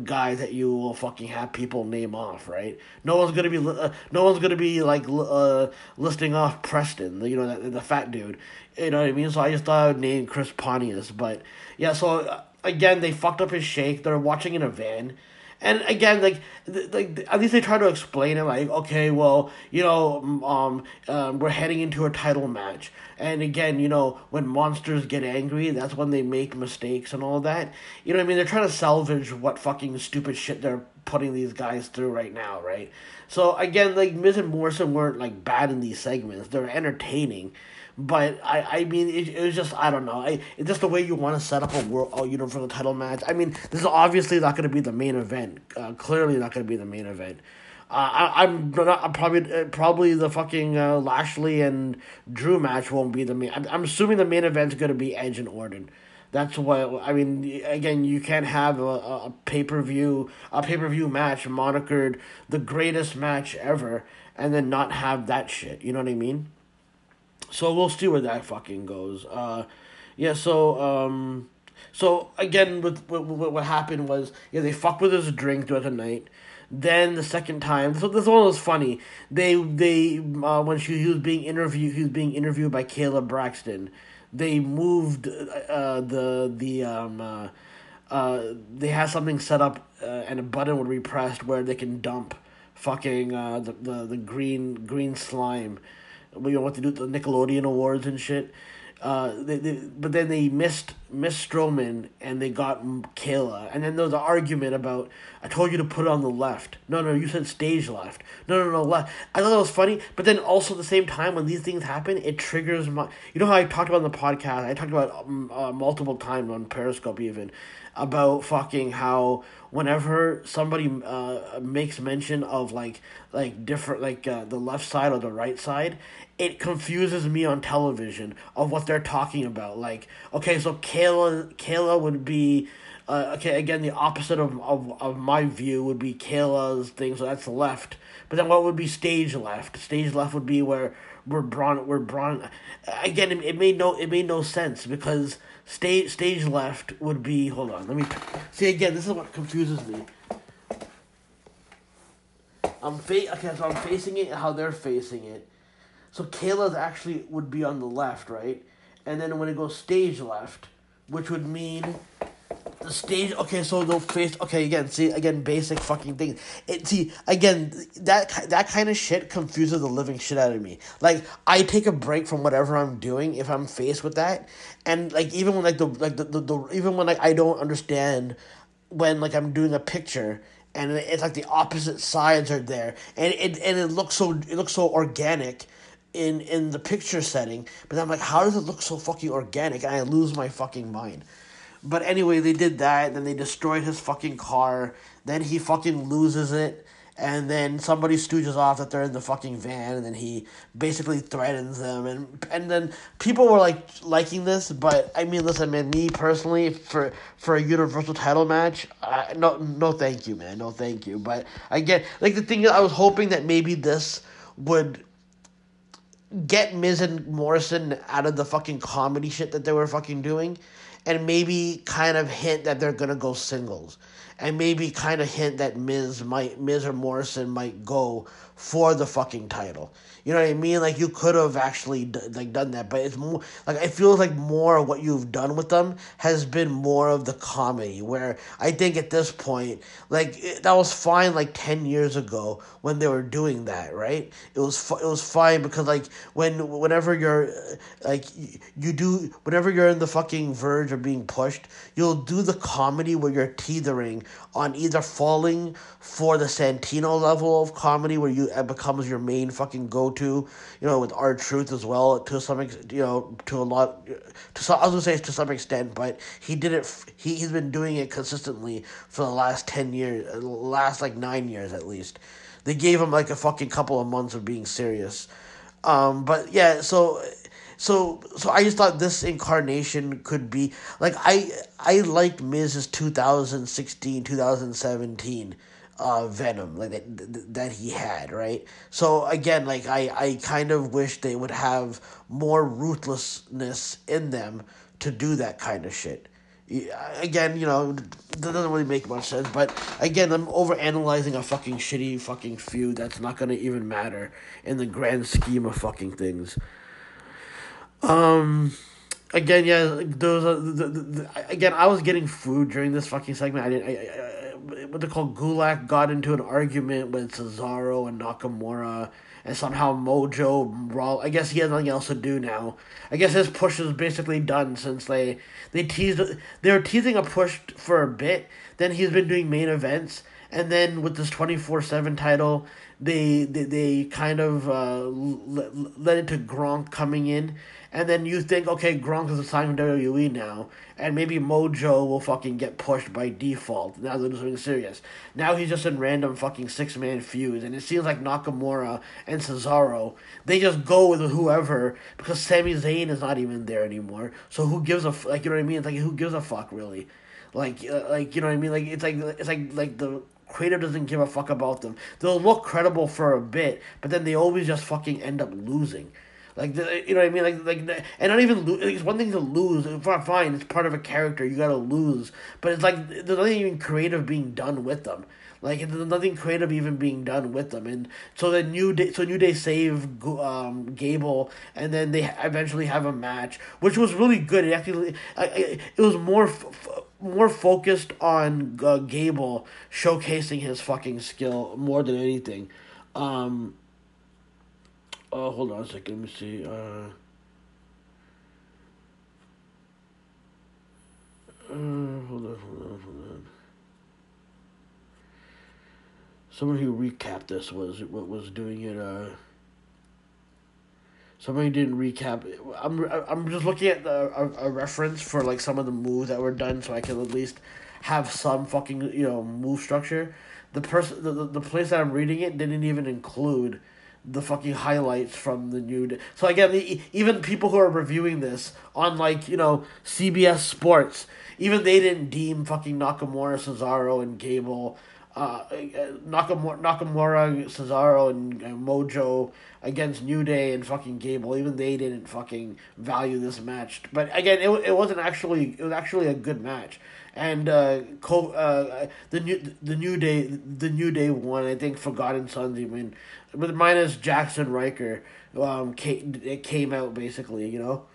guys that you will fucking have people name off, right? No one's gonna be, uh, no one's gonna be like uh, listing off Preston, you know, the, the fat dude. You know what I mean? So I just thought I would name Chris Pontius, but yeah. So again, they fucked up his shake. They're watching in a van. And again, like, like at least they try to explain it, like, okay, well, you know, um, um, we're heading into a title match. And again, you know, when monsters get angry, that's when they make mistakes and all that. You know what I mean? They're trying to salvage what fucking stupid shit they're putting these guys through right now, right? So again, like, Miz and Morrison weren't, like, bad in these segments. They're entertaining. But, I, I mean, it, it was just, I don't know. I, it's just the way you want to set up a world, a Universal title match. I mean, this is obviously not going to be the main event. Uh, clearly not going to be the main event. Uh, I, I'm, not, I'm probably, uh, probably the fucking uh, Lashley and Drew match won't be the main. I'm, I'm assuming the main event's going to be Edge and Orton. That's what, I mean, again, you can't have a, a pay-per-view, a pay-per-view match monikered the greatest match ever and then not have that shit. You know what I mean? So we'll see where that fucking goes. Uh, yeah, so, um, so again, with, with, with what happened was, yeah, they fucked with his drink throughout the night. Then the second time, so this one was funny. They, they, uh, when she, he was being interviewed, he was being interviewed by Kayla Braxton. They moved, uh, the, the, um, uh, uh they had something set up, uh, and a button would be pressed where they can dump fucking, uh, the, the, the green, green slime. We don't want to do the Nickelodeon Awards and shit. Uh, they, they, but then they missed Miss Strowman and they got Kayla. And then there was an argument about, I told you to put it on the left. No, no, you said stage left. No, no, no, left. I thought that was funny. But then also at the same time, when these things happen, it triggers my... You know how I talked about in the podcast? I talked about um, uh, multiple times on Periscope even, about fucking how whenever somebody uh, makes mention of like like different like uh, the left side or the right side, it confuses me on television of what they're talking about. Like, okay, so Kayla Kayla would be uh, okay again the opposite of, of of my view would be Kayla's thing, so that's left. But then what would be stage left? Stage left would be where we're Braun we're Braun again. It, it made no it made no sense because. Stage stage left would be... Hold on, let me... See, again, this is what confuses me. I'm fa- Okay, so I'm facing it how they're facing it. So Kayla's actually would be on the left, right? And then when it goes stage left, which would mean the stage. Okay, so no face. Okay, again, see, again, basic fucking things. It, see, again, that that kind of shit confuses the living shit out of me. Like, I take a break from whatever I'm doing if I'm faced with that, and like even when like the like the, the, the even when like I don't understand when like I'm doing a picture. And it's like the opposite sides are there, and it and it looks so it looks so organic, in in the picture setting. But I'm like, how does it look so fucking organic? And I lose my fucking mind. But anyway, they did that. Then they destroyed his fucking car. Then he fucking loses it, and then somebody stooges off that they're in the fucking van, and then he basically threatens them. And and then people were like liking this, but I mean, listen, man, me personally, for for a Universal title match, I, no, no, thank you, man, no, thank you. But again, like the thing is, I was hoping that maybe this would get Miz and Morrison out of the fucking comedy shit that they were fucking doing, and maybe kind of hint that they're gonna go singles. And maybe kind of hint that Miz might, Miz or Morrison might go for the fucking title. You know what I mean? Like, you could have actually d- like done that, but it's more like it feels like more of what you've done with them has been more of the comedy. Where I think at this point, like it, that was fine like ten years ago when they were doing that, right? It was fu- it was fine because like when whenever you're like you do whenever you're in the fucking verge of being pushed, you'll do the comedy where you're teetering on either falling for the Santino level of comedy where you it becomes your main fucking go-to, you know, with R-Truth as well, to some extent, you know, to a lot, to some, I was going to say to some extent, but he did it, he, he's been doing it consistently for the last ten years, last like nine years at least. They gave him like a fucking couple of months of being serious. Um, but yeah, so... So so I just thought this incarnation could be like I I liked Miz's two thousand sixteen, two thousand seventeen uh Venom like that that he had, right? So again, like I, I kind of wish they would have more ruthlessness in them to do that kind of shit. Again, you know, that doesn't really make much sense, but again, I'm overanalyzing a fucking shitty fucking feud that's not going to even matter in the grand scheme of fucking things. Um, again, yeah, those the, the, the again. I was getting food during this fucking segment. I didn't. I, I, what they call Gulak got into an argument with Cesaro and Nakamura, and somehow Mojo Raw. I guess he has nothing else to do now. I guess his push is basically done since they they teased. They were teasing a push for a bit. Then he's been doing main events, and then with this twenty-four seven title, they they they kind of uh, led it to Gronk coming in. And then you think, okay, Gronk is a sign of W W E now, and maybe Mojo will fucking get pushed by default. Now they're doing something serious. Now he's just in random fucking six-man feuds, and it seems like Nakamura and Cesaro, they just go with whoever, because Sami Zayn is not even there anymore. So who gives a f- like, you know what I mean? It's like, who gives a fuck, really? Like, uh, like you know what I mean? Like, it's like, it's like, like the... creator doesn't give a fuck about them. They'll look credible for a bit, but then they always just fucking end up losing. Like, you know what I mean? Like, like, and not even lose. It's one thing to lose. Fine, it's part of a character. You gotta lose. But it's like, there's nothing even creative being done with them. Like, there's nothing creative even being done with them. And so the New Day, so New Day save um, Gable, and then they eventually have a match, which was really good. It actually, I, I, it was more... F- f- more focused on uh, Gable showcasing his fucking skill more than anything. Um, oh, hold on a second. Let me see. Uh, uh, hold on, hold on, hold on. Someone who recapped this was what was doing it. Uh, Somebody didn't recap. I'm I'm just looking at the, a, a reference for like some of the moves that were done, so I can at least have some fucking you know move structure. The person, the, the, the place that I'm reading it didn't even include the fucking highlights from the new. Day. So again, the, even people who are reviewing this on like you know C B S Sports, even they didn't deem fucking Nakamura, Cesaro, and Gable. Uh, Nakamura, Nakamura, Cesaro, and, and Mojo against New Day and fucking Gable. Even they didn't fucking value this match. But again, it it wasn't actually it was actually a good match, and uh, Co- uh the new the New Day the New Day won. I think Forgotten Sons even, but minus Jackson Riker, um, came, it came out basically. You know.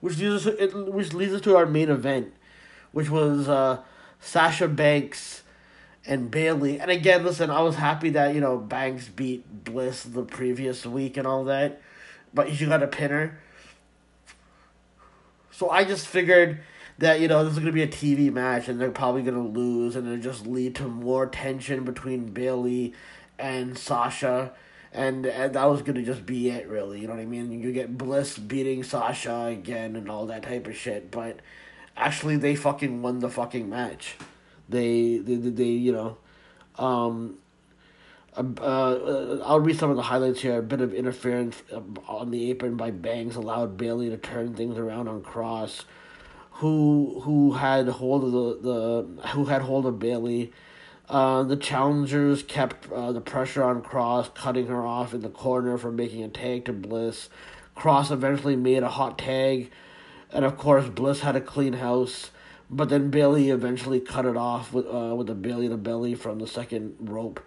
which leads us to, it, which leads us to our main event, which was uh, Sasha Banks and Bayley. And again, listen, I was happy that, you know, Banks beat Bliss the previous week and all that, but she got a pinner. So I just figured that, you know, this is going to be a T V match and they're probably going to lose, and it'll just lead to more tension between Bayley and Sasha. And, and that was going to just be it, really. You know what I mean? You get Bliss beating Sasha again and all that type of shit. But actually, they fucking won the fucking match. They, they, they, they you know... Um, uh, uh, I'll read some of the highlights here. A bit of interference on the apron by Banks allowed Bayley to turn things around on Cross, who who had hold of the, the who had hold of Bayley. Uh, the challengers kept uh, the pressure on Cross, cutting her off in the corner from making a tag to Bliss. Cross eventually made a hot tag, and of course Bliss had a clean house. But then Bayley eventually cut it off with uh with a Bayley to belly from the second rope.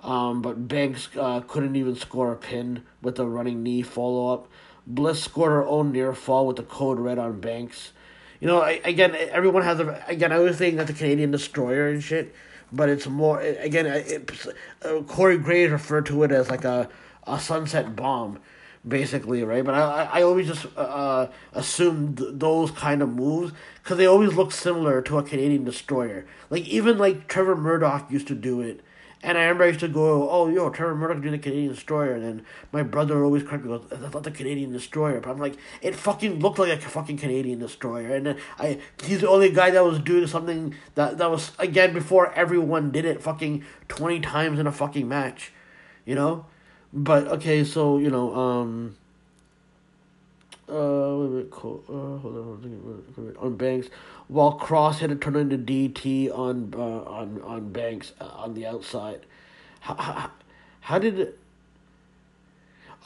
Um, but Banks uh, couldn't even score a pin with a running knee follow up. Bliss scored her own near fall with the code red on Banks. You know, I, again, everyone has a again. I was saying that the Canadian Destroyer and shit. But it's more, again, it, uh, Corey Gray referred to it as like a, a sunset bomb, basically, right? But I I always just uh, assumed those kind of moves because they always look similar to a Canadian Destroyer. Like, even like Trevor Murdoch used to do it. And I remember I used to go, oh, yo, Trevor Murdoch doing the Canadian Destroyer. And then my brother always correct me, goes, that's not the Canadian Destroyer. But I'm like, it fucking looked like a fucking Canadian Destroyer. And then I, he's the only guy that was doing something that, that was, again, before everyone did it fucking twenty times in a fucking match. You know? But, okay, so, you know, um... Uh, wait a minute, cool. Uh, hold on, hold on. On Banks, while Cross had to turn into D T on uh, on on Banks uh, on the outside. How, how, how did? It...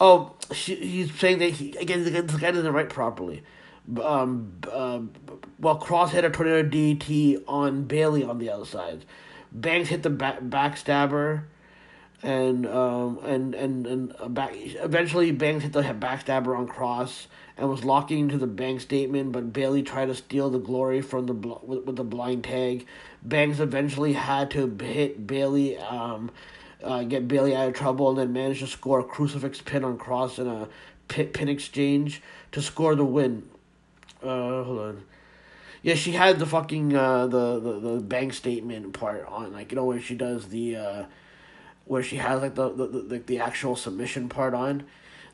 Oh, she, he's saying that he again. This guy doesn't write properly. Um, uh, while Cross had to turn into D T on Bayley on the outside, Banks hit the back backstabber. And um and and and back eventually Banks hit the backstabber on Cross and was locking into the Banks statement, but Bayley tried to steal the glory from the bl- with, with the blind tag. Banks eventually had to hit Bayley, um, uh, get Bayley out of trouble, and then managed to score a crucifix pin on Cross in a pin, pin exchange to score the win. Uh, hold on. Yeah, she had the fucking uh the the the Banks statement part on, like, you know, where she does the uh. where she has, like, the, the, the, the actual submission part on.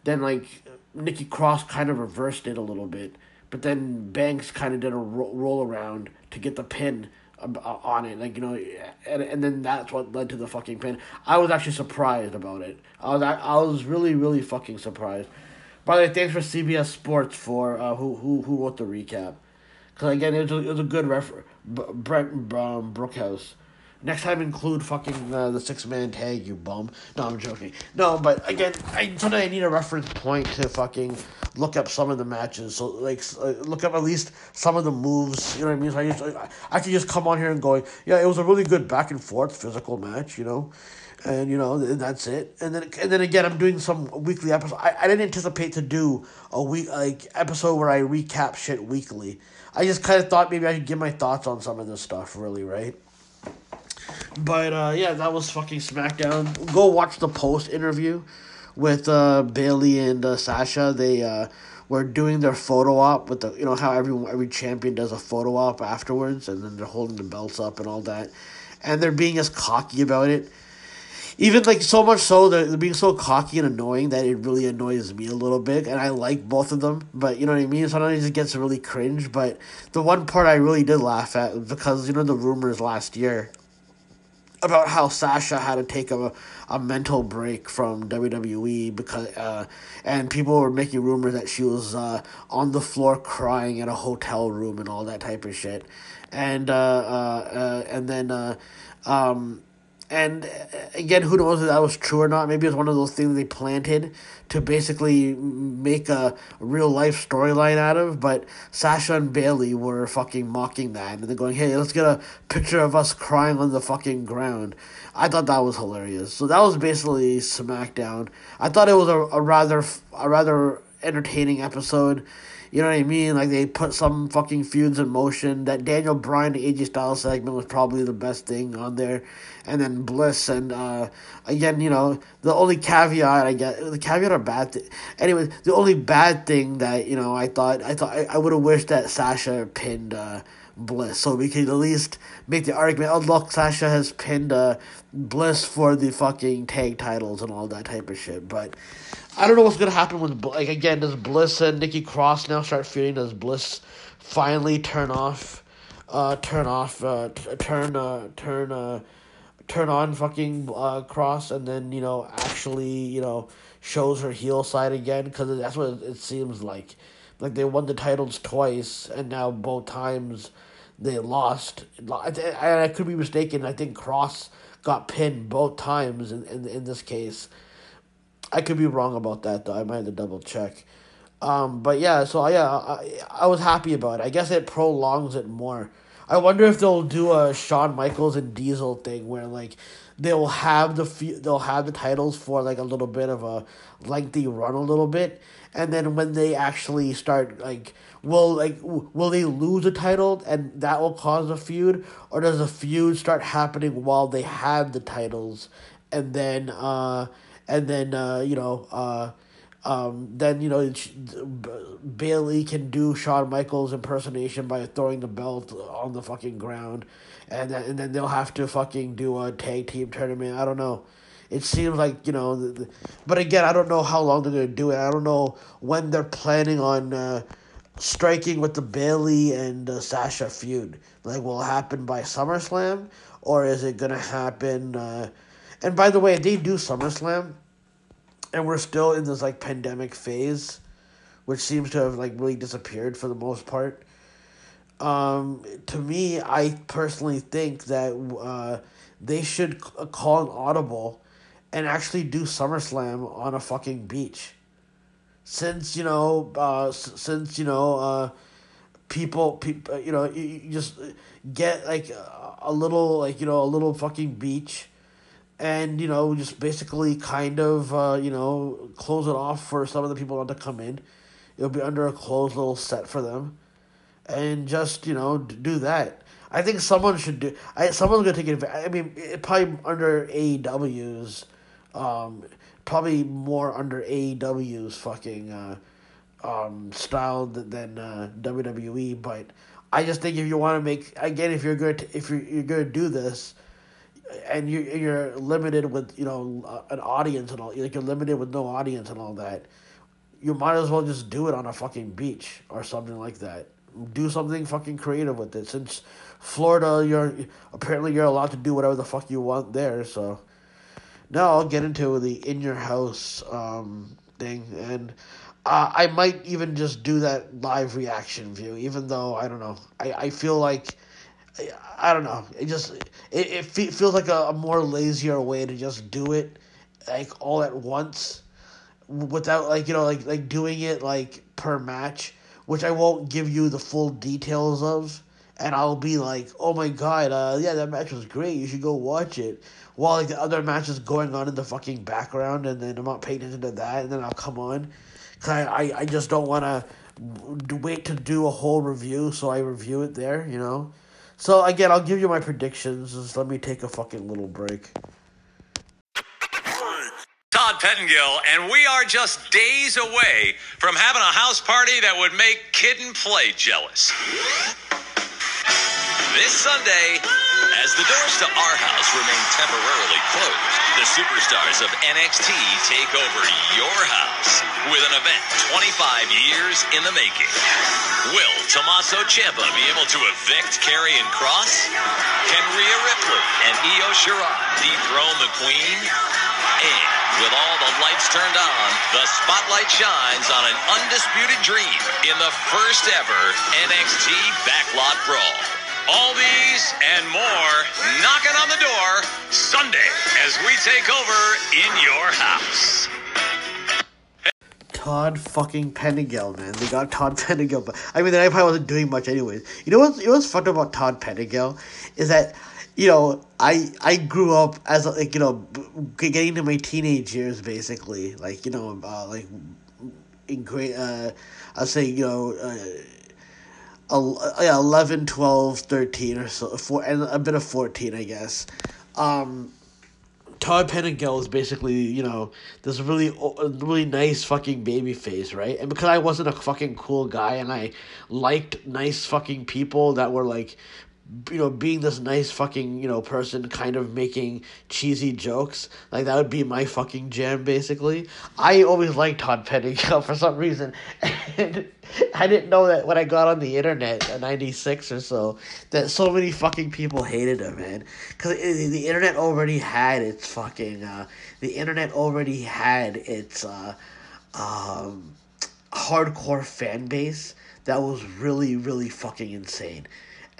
Then, like, Nikki Cross kind of reversed it a little bit. But then Banks kind of did a ro- roll around to get the pin on it. Like, you know, and and then that's what led to the fucking pin. I was actually surprised about it. I was I, I was really, really fucking surprised. By the way, thanks for C B S Sports for uh, who, who who wrote the recap. Because, again, it was a, it was a good reference. B- Brent um, Brookhouse. Next time, include fucking uh, the six-man tag, you bum. No, I'm joking. No, but again, I sometimes I need a reference point to fucking look up some of the matches. So, like, uh, look up at least some of the moves, you know what I mean? So I, just, I, I could just come on here and go, yeah, it was a really good back-and-forth physical match, you know? And, you know, and that's it. And then and then again, I'm doing some weekly episodes. I, I didn't anticipate to do a week like episode where I recap shit weekly. I just kind of thought maybe I could give my thoughts on some of this stuff, really, right? But, uh, yeah, that was fucking SmackDown. Go watch the post interview with uh, Bayley and uh, Sasha. They uh, were doing their photo op with the, you know, how every, every champion does a photo op afterwards, and then they're holding the belts up and all that. And they're being as cocky about it. Even, like, so much so, they're, they're being so cocky and annoying that it really annoys me a little bit. And I like both of them, but you know what I mean? Sometimes it gets really cringe. But the one part I really did laugh at, because, you know, the rumors last year about how Sasha had to take a, a mental break from W W E because uh, and people were making rumors that she was uh, on the floor crying in a hotel room and all that type of shit, and uh, uh, uh, and then uh, um, and again, who knows if that was true or not? Maybe it's one of those things they planted to basically make a real life storyline out of. But Sasha and Bayley were fucking mocking that, and they're going, "Hey, let's get a picture of us crying on the fucking ground." I thought that was hilarious. So that was basically SmackDown. I thought it was a, a rather a rather entertaining episode. You know what I mean? Like, they put some fucking feuds in motion. That Daniel Bryan to A J Styles segment was probably the best thing on there. And then Bliss. And, uh, again, you know, the only caveat, I guess, the caveat or bad thing. Anyway, the only bad thing that, you know, I thought, I thought, I, I would have wished that Sasha pinned, uh, Bliss, so we could at least make the argument, oh, look, Sasha has pinned uh, Bliss for the fucking tag titles and all that type of shit. But I don't know what's going to happen with, like, again, does Bliss and Nikki Cross now start feuding? Does Bliss finally turn off, uh, turn off, uh, t- turn, uh, turn, uh, turn on fucking uh, Cross, and then, you know, actually, you know, shows her heel side again? Because that's what it seems like. Like, they won the titles twice, and now both times they lost. And I could be mistaken. I think Cross got pinned both times in, in, in this case. I could be wrong about that, though. I might have to double-check. Um, but, yeah, so, yeah, I, I was happy about it. I guess it prolongs it more. I wonder if they'll do a Shawn Michaels and Diesel thing where, like, they'll have the fe- they'll have the titles for, like, a little bit of a lengthy run a little bit. And then when they actually start, like, will like will they lose a title and that will cause a feud? Or does a feud start happening while they have the titles? And then, uh, and then uh, you know, uh, um, then, you know, Bayley can do Shawn Michaels impersonation by throwing the belt on the fucking ground. And then, and then they'll have to fucking do a tag team tournament. I don't know. It seems like, you know, the, the, but again, I don't know how long they're going to do it. I don't know when they're planning on uh, striking with the Bayley and uh, Sasha feud. Like, will it happen by SummerSlam, or is it going to happen? Uh, and by the way, if they do SummerSlam, and we're still in this, like, pandemic phase, which seems to have, like, really disappeared for the most part. Um, to me, I personally think that uh, they should c- call an audible and actually do SummerSlam on a fucking beach. Since, you know, uh, s- since, you know, uh, people, people, you know, you, you just get, like, a little, like, you know, a little fucking beach and, you know, just basically kind of, uh, you know, close it off for some of the people not to come in. It'll be under a closed little set for them. And just, you know, do that. I think someone should do... I Someone's going to take advantage... I mean, it probably under A E W's... Um, probably more under A E W's fucking uh, um, style than uh, W W E. But I just think if you want to make... Again, if you're going to if you're, you're going to do this... And you, you're limited with, you know, an audience and all... Like, you're limited with no audience and all that. You might as well just do it on a fucking beach or something like that. Do something fucking creative with it. Since Florida, you're apparently you're allowed to do whatever the fuck you want there. So now I'll get into the In Your House um thing, and uh, I might even just do that live reaction view. Even though I don't know, I, I feel like I, I don't know. It just it it fe- feels like a, a more lazier way to just do it like all at once, without like you know like like doing it like per match. Which I won't give you the full details of, and I'll be like, oh my god, uh, yeah, that match was great, you should go watch it, while like the other match is going on in the fucking background, and then I'm not paying attention to that, and then I'll come on, because I, I, I just don't want to wait to do a whole review, so I review it there, you know? So again, I'll give you my predictions, just let me take a fucking little break. Pettingill, and we are just days away from having a house party that would make Kid and Play jealous. This Sunday, as the doors to our house remain temporarily closed, the superstars of N X T take over your house with an event twenty-five years in the making. Will Tommaso Ciampa be able to evict Karrion Kross? Can Rhea Ripley and Io Shirai dethrone the Queen? And with all the lights turned on, the spotlight shines on an undisputed dream in the first ever N X T Backlot Brawl. All these and more knocking on the door Sunday as we take over In Your House. Todd fucking Pettingill, man. They got Todd Pettingill. But I mean, I probably wasn't doing much anyways. You know what's, you know what's fun about Todd Pettingill is that... You know, I I grew up as, like, you know, getting into my teenage years, basically. Like, you know, uh, like, great, uh, I'll say, you know, uh, eleven, twelve, thirteen or so, four, and a bit of fourteen, I guess. Um, Todd Penningill is basically, you know, this really really nice fucking baby face, right? And because I wasn't a fucking cool guy and I liked nice fucking people that were like, you know, being this nice fucking, you know, person kind of making cheesy jokes, like that would be my fucking jam, basically. I always liked Todd Penningill for some reason. And I didn't know that when I got on the internet in ninety-six or so, that so many fucking people hated him, man. Because the internet already had its fucking, uh, the internet already had its, uh, um, hardcore fan base that was really, really fucking insane.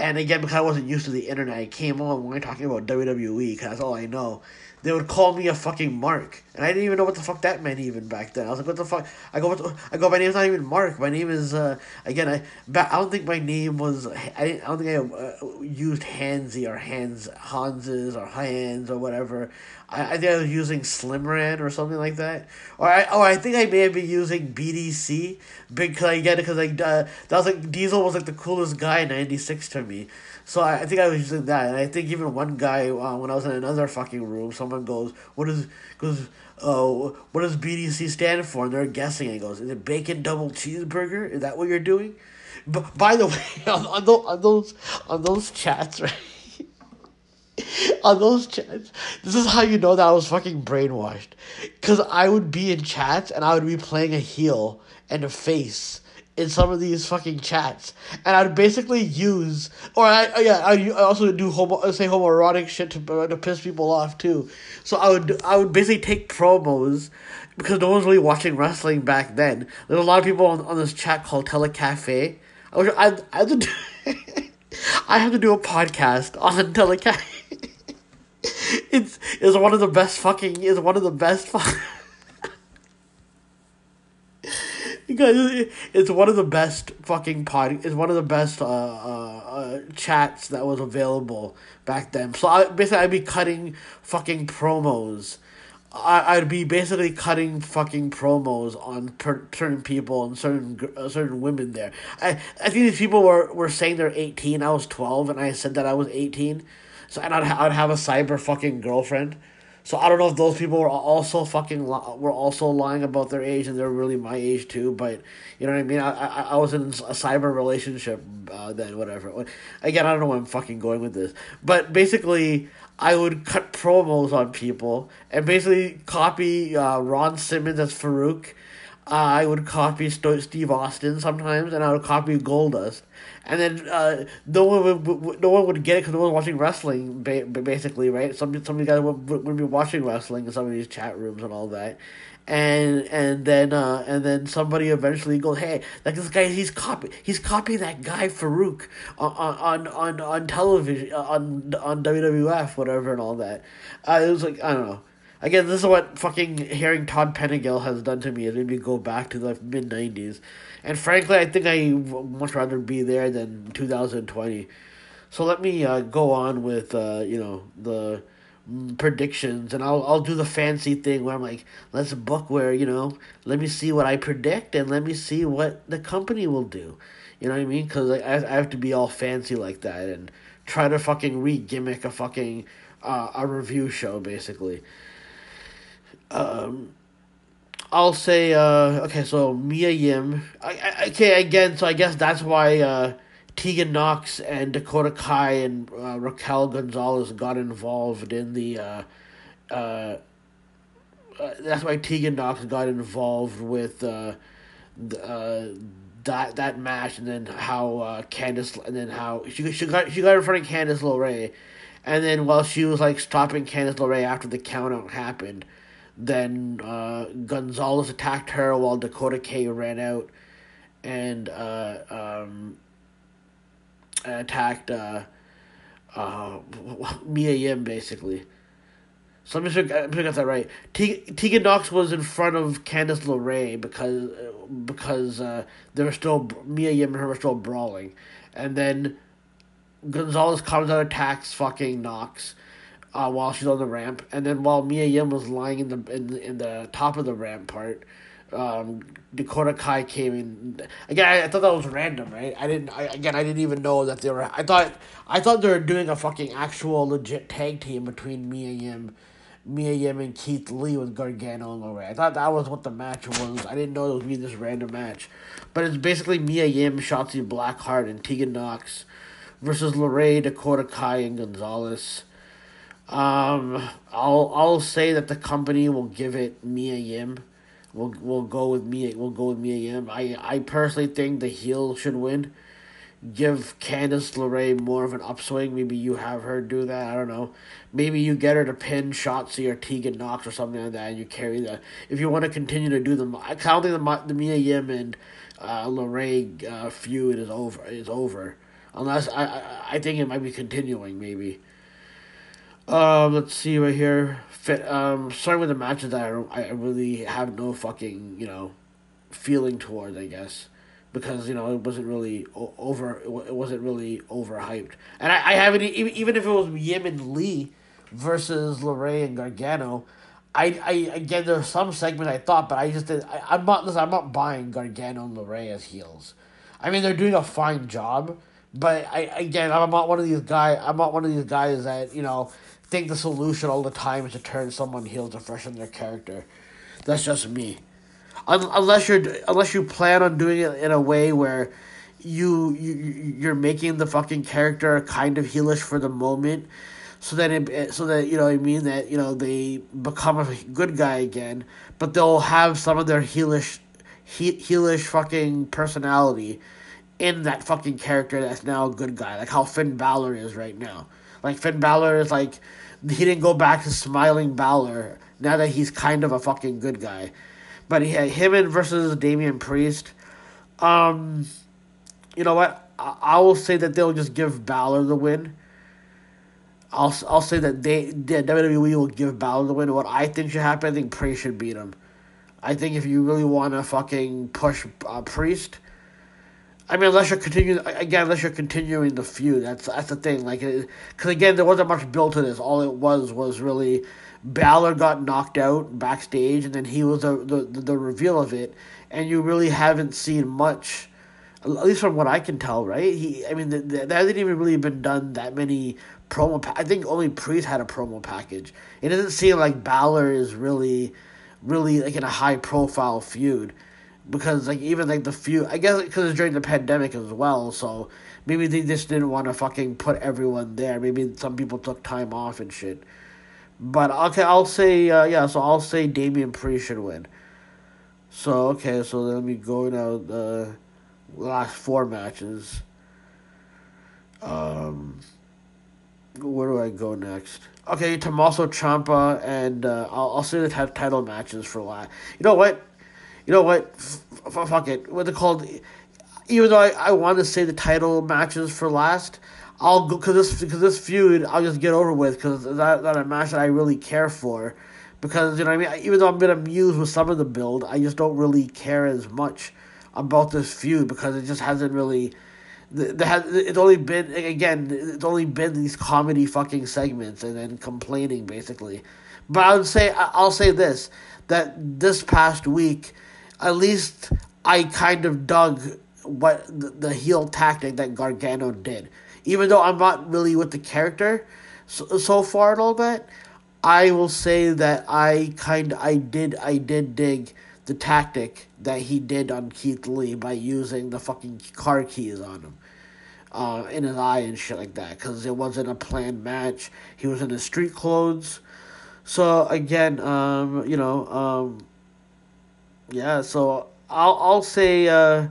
And again, because I wasn't used to the internet, I came on when we were talking about W W E, because that's all I know. They would call me a fucking Mark. And I didn't even know what the fuck that meant even back then. I was like, what the fuck? I go, what the, I go my name's not even Mark. My name is, uh, again, I I don't think my name was, I, didn't, I don't think I uh, used Hansi or Hans, Hanses or Hans or whatever. I, I think I was using Slimran or something like that. Or I, oh, I think I may have been using B D C, because I get it, because like, uh, that was like, Diesel was like the coolest guy in ninety-six to me. So I, I think I was using that. And I think even one guy, uh, when I was in another fucking room, someone goes, what is, goes, oh, what does B D C stand for? And they're guessing. And he goes, is it bacon double cheeseburger? Is that what you're doing? B- by the way, on, on, those, on those, on those chats, right? On those chats, this is how you know that I was fucking brainwashed, because I would be in chats and I would be playing a heel and a face in some of these fucking chats, and I'd basically use, or I yeah I also do homo, say homoerotic shit to to piss people off too. So I would I would basically take promos, because no one's really watching wrestling back then. There's a lot of people on, on this chat called Telecafe. I was I I had to do, I had to do a podcast on Telecafe. It's is one of the best fucking is one of the best fucking. Because it's one of the best fucking pod. It's one of the best uh, uh, uh chats that was available back then. So I, basically, I'd be cutting fucking promos. I I'd be basically cutting fucking promos on per, certain people and certain uh, certain women there. I I think these people were, were saying they're eighteen. I was twelve, and I said that I was eighteen. So and I'd ha- I'd have a cyber fucking girlfriend. So I don't know if those people were also fucking li- were also lying about their age, and they're really my age too. But you know what I mean. I I, I was in a cyber relationship uh, then, whatever. Again, I don't know where I'm fucking going with this. But basically, I would cut promos on people and basically copy uh, Ron Simmons as Farouk. Uh, I would copy St- Steve Austin sometimes, and I would copy Goldust. And then uh, no one would no one would get it, because no one was watching wrestling, ba- basically, right? Some some of you guys would, would be watching wrestling in some of these chat rooms and all that, and and then uh, and then somebody eventually goes, hey, like this guy, he's copy he's copying that guy Farouk on on on, on television on on W W F whatever and all that. Uh, it was like, I don't know. Again, this is what fucking hearing Todd Penningill has done to me. It made me go back to the mid-nineties. And frankly, I think I would much rather be there than two thousand twenty. So let me uh, go on with, uh, you know, the predictions. And I'll I'll do the fancy thing where I'm like, let's book where, you know, let me see what I predict and let me see what the company will do. You know what I mean? Because I, I have to be all fancy like that and try to fucking re-gimmick a fucking uh, a review show, basically. Um, I'll say, uh, okay, so Mia Yim, I, I, okay, again, so I guess that's why, uh, Tegan Nox and Dakota Kai and, uh, Raquel Gonzalez got involved in the, uh, uh, uh that's why Tegan Nox got involved with, uh, the, uh, that, that match, and then how, uh, Candice, and then how, she, she got, she got in front of Candice LeRae, and then while she was, like, stopping Candice LeRae after the count-out happened, then uh, Gonzalez attacked her while Dakota Kai ran out and uh, um, attacked uh, uh, Mia Yim, basically. So let me make sure I got that right. Te- Tegan Nox was in front of Candice LeRae because because uh, they were still Mia Yim and her were still brawling, and then Gonzalez comes out and attacks fucking Nox. uh, while she's on the ramp, and then while Mia Yim was lying in the in the, in the top of the ramp part, um, Dakota Kai came in. Again, I, I thought that was random, right? I didn't. I, again, I didn't even know that they were. I thought I thought they were doing a fucking actual legit tag team between Mia Yim, Mia Yim and Keith Lee with Gargano and Lorraine. I thought that was what the match was. I didn't know it was being this random match, but it's basically Mia Yim, Shotzi Blackheart, and Tegan Nox versus Lorraine, Dakota Kai, and Gonzalez. Um, I'll I'll say that the company will give it Mia Yim. We'll we'll go with Mia. We'll go with Mia Yim. I I personally think the heel should win. Give Candice LeRae more of an upswing. Maybe you have her do that. I don't know. Maybe you get her to pin Shotzi or Tegan Nox or something like that, and you carry that. If you want to continue to do them, I don't think the the Mia Yim and uh, LeRae uh, feud is over. Is over. Unless I, I I think it might be continuing maybe. Um, let's see right here. Fit, um, starting with the matches that I, I really have no fucking, you know, feeling towards, I guess, because, you know, it wasn't really over, it wasn't really overhyped. And I, I haven't, even if it was Yim and Lee versus LeRae and Gargano, I, I, again, there's some segment I thought, but I just didn't, I, I'm not, listen, I'm not buying Gargano and LeRae as heels. I mean, they're doing a fine job, but I, again, I'm not one of these guys, I'm not one of these guys that, you know, think the solution all the time is to turn someone heel to freshen their character. That's just me. Un- unless you're unless you plan on doing it in a way where you you you're making the fucking character kind of heelish for the moment, so that it so that you know what I mean that you know they become a good guy again, but they'll have some of their heelish he- heelish fucking personality in that fucking character that's now a good guy, like how Finn Balor is right now. Like, Finn Balor is like, he didn't go back to smiling Balor now that he's kind of a fucking good guy. But he had him in versus Damian Priest. Um, you know what? I, I will say that they'll just give Balor the win. I'll I'll say that they yeah, W W E will give Balor the win. What I think should happen, I think Priest should beat him. I think if you really want to fucking push uh, Priest... I mean, unless you're continuing again, unless you're continuing the feud, that's that's the thing. Like, because again, there wasn't much built to this. All it was was really Balor got knocked out backstage, and then he was the the, the reveal of it. And you really haven't seen much, at least from what I can tell. Right? He, I mean, that hasn't even really been done that many promo. Pa- I think only Priest had a promo package. It doesn't seem like Balor is really, really like in a high profile feud. Because, like, even, like, the few... I guess because it's during the pandemic as well, so maybe they just didn't want to fucking put everyone there. Maybe some people took time off and shit. But, okay, I'll say... Uh, yeah, so I'll say Damian Priest should win. So, okay, so let me go now the uh, last four matches. Um, where do I go next? Okay, Tommaso Ciampa, and uh, I'll, I'll say the t- title matches for last. You know what? You know what? F- f- fuck it. What they called? Even though I, I want to say the title matches for last, I'll go because this because this feud I'll just get over with because that that a match that I really care for, because you know what I mean. Even though I'm been amused with some of the build, I just don't really care as much about this feud because it just hasn't really. The, the has it's only been again it's only been these comedy fucking segments and then complaining basically, but I would say I'll say this that this past week. At least I kind of dug what the, the heel tactic that Gargano did. Even though I'm not really with the character so, so far and all that, I will say that I kind I did I did dig the tactic that he did on Keith Lee by using the fucking car keys on him, uh, in his eye and shit like that. Because it wasn't a planned match. He was in his street clothes. So again, um, you know. Um, Yeah, so I'll I'll say uh,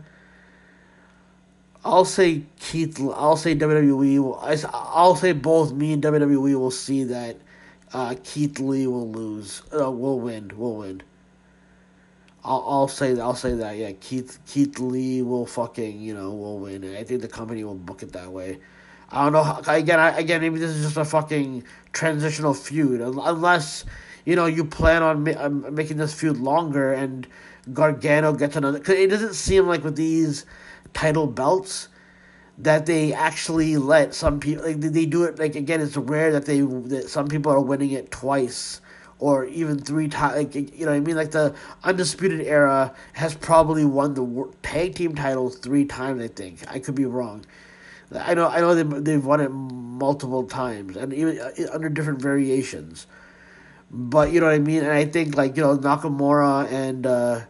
I'll say Keith I'll say W W E will, I'll say both me and W W E will see that uh, Keith Lee will lose uh, will win will win. I'll I'll say I'll say that yeah Keith Keith Lee will fucking you know will win, and I think the company will book it that way. I don't know how, again I, again maybe this is just a fucking transitional feud unless. You know, you plan on ma- uh, making this feud longer, and Gargano gets another. Cause it doesn't seem like with these title belts that they actually let some people, like, they do it, like, again, it's rare that they, that some people are winning it twice or even three times, like, you know what I mean? Like, the Undisputed Era has probably won the tag team title three times, I think. I could be wrong. I know I know they, they've won it multiple times, and even uh, under different variations. But, you know what I mean? And I think, like, you know, Nakamura and... Uh,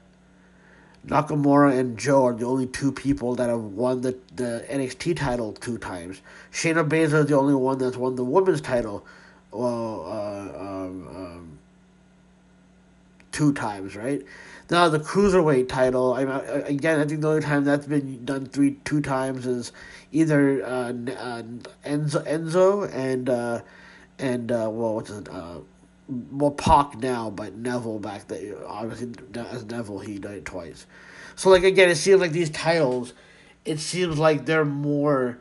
Nakamura and Joe are the only two people that have won the, the N X T title two times. Shayna Baszler is the only one that's won the women's title well, uh, um, um, two times, right? Now, the Cruiserweight title, I mean, again, I think the only time that's been done three two times is either uh, uh, Enzo, Enzo and, uh, and uh, well, what's it, uh, Well, Pac now, but Neville back then, obviously, as Neville, he died twice. So, like, again, it seems like these titles, it seems like they're more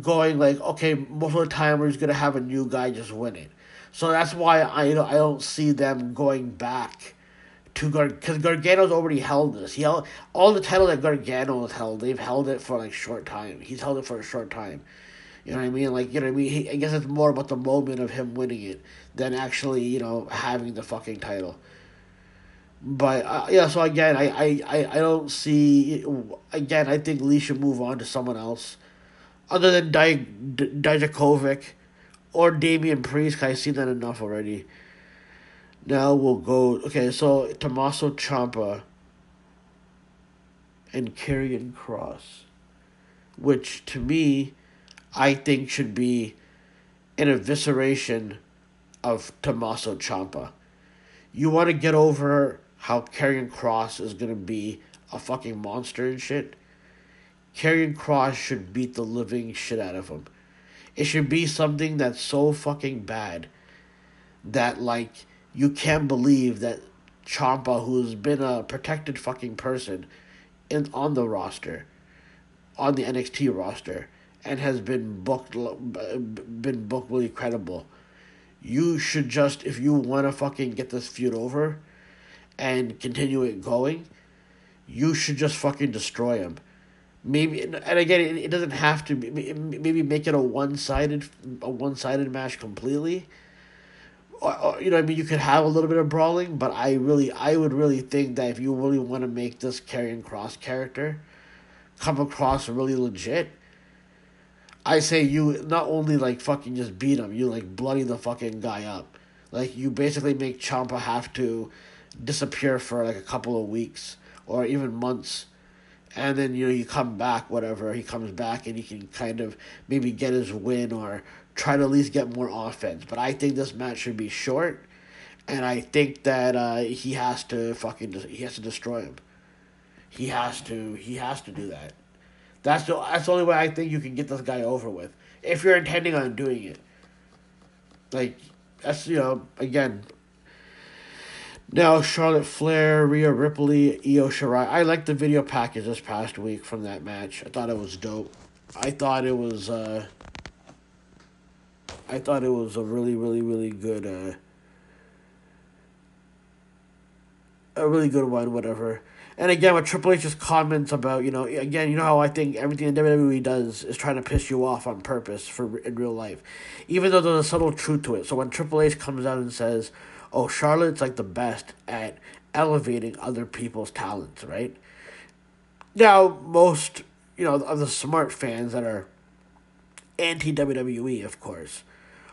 going, like, okay, most of the time we're just going to have a new guy just win it. So that's why I, you know, I don't see them going back to Gargano, because Gargano's already held this. He held, all the titles that Gargano has held, they've held it for, like, short time. He's held it for a short time. You know what I mean? Like, you know what I mean? He, I guess it's more about the moment of him winning it than actually, you know, having the fucking title. But, uh, yeah, so again, I, I, I, I don't see... Again, I think Lee should move on to someone else. Other than Dijakovic or Damian Priest, because I've seen that enough already. Now we'll go... Okay, so Tommaso Ciampa and Karrion Kross, which, to me... I think should be an evisceration of Tommaso Ciampa. You want to get over how Karrion Kross is going to be a fucking monster and shit? Karrion Kross should beat the living shit out of him. It should be something that's so fucking bad that, like, you can't believe that Ciampa, who's been a protected fucking person in on the roster, on the N X T roster, and has been booked been booked really credible. You should just, if you want to fucking get this feud over and continue it going, you should just fucking destroy him. Maybe, and again, it, it doesn't have to be, maybe make it a one-sided a one-sided match completely. Or, or, you know what I mean? You could have a little bit of brawling, but I really, I would really think that if you really want to make this Karrion Kross character come across really legit, I say you not only, like, fucking just beat him, you, like, bloody the fucking guy up. Like, you basically make Ciampa have to disappear for, like, a couple of weeks or even months. And then, you know, you come back, whatever. He comes back and he can kind of maybe get his win or try to at least get more offense. But I think this match should be short. And I think that uh, he has to fucking... He has to destroy him. He has to... He has to do that. That's the, that's the only way I think you can get this guy over with, if you're intending on doing it. Like, that's, you know, again. Now, Charlotte Flair, Rhea Ripley, Io Shirai. I liked the video package this past week from that match. I thought it was dope. I thought it was, uh... I thought it was a really, really, really good, uh... a really good one, whatever. And again, with Triple H's comments about, you know, again, you know how I think everything that W W E does is trying to piss you off on purpose for in real life, even though there's a subtle truth to it. So when Triple H comes out and says, oh, Charlotte's, like, the best at elevating other people's talents, right? Now, most, you know, of the smart fans that are anti-W W E, of course,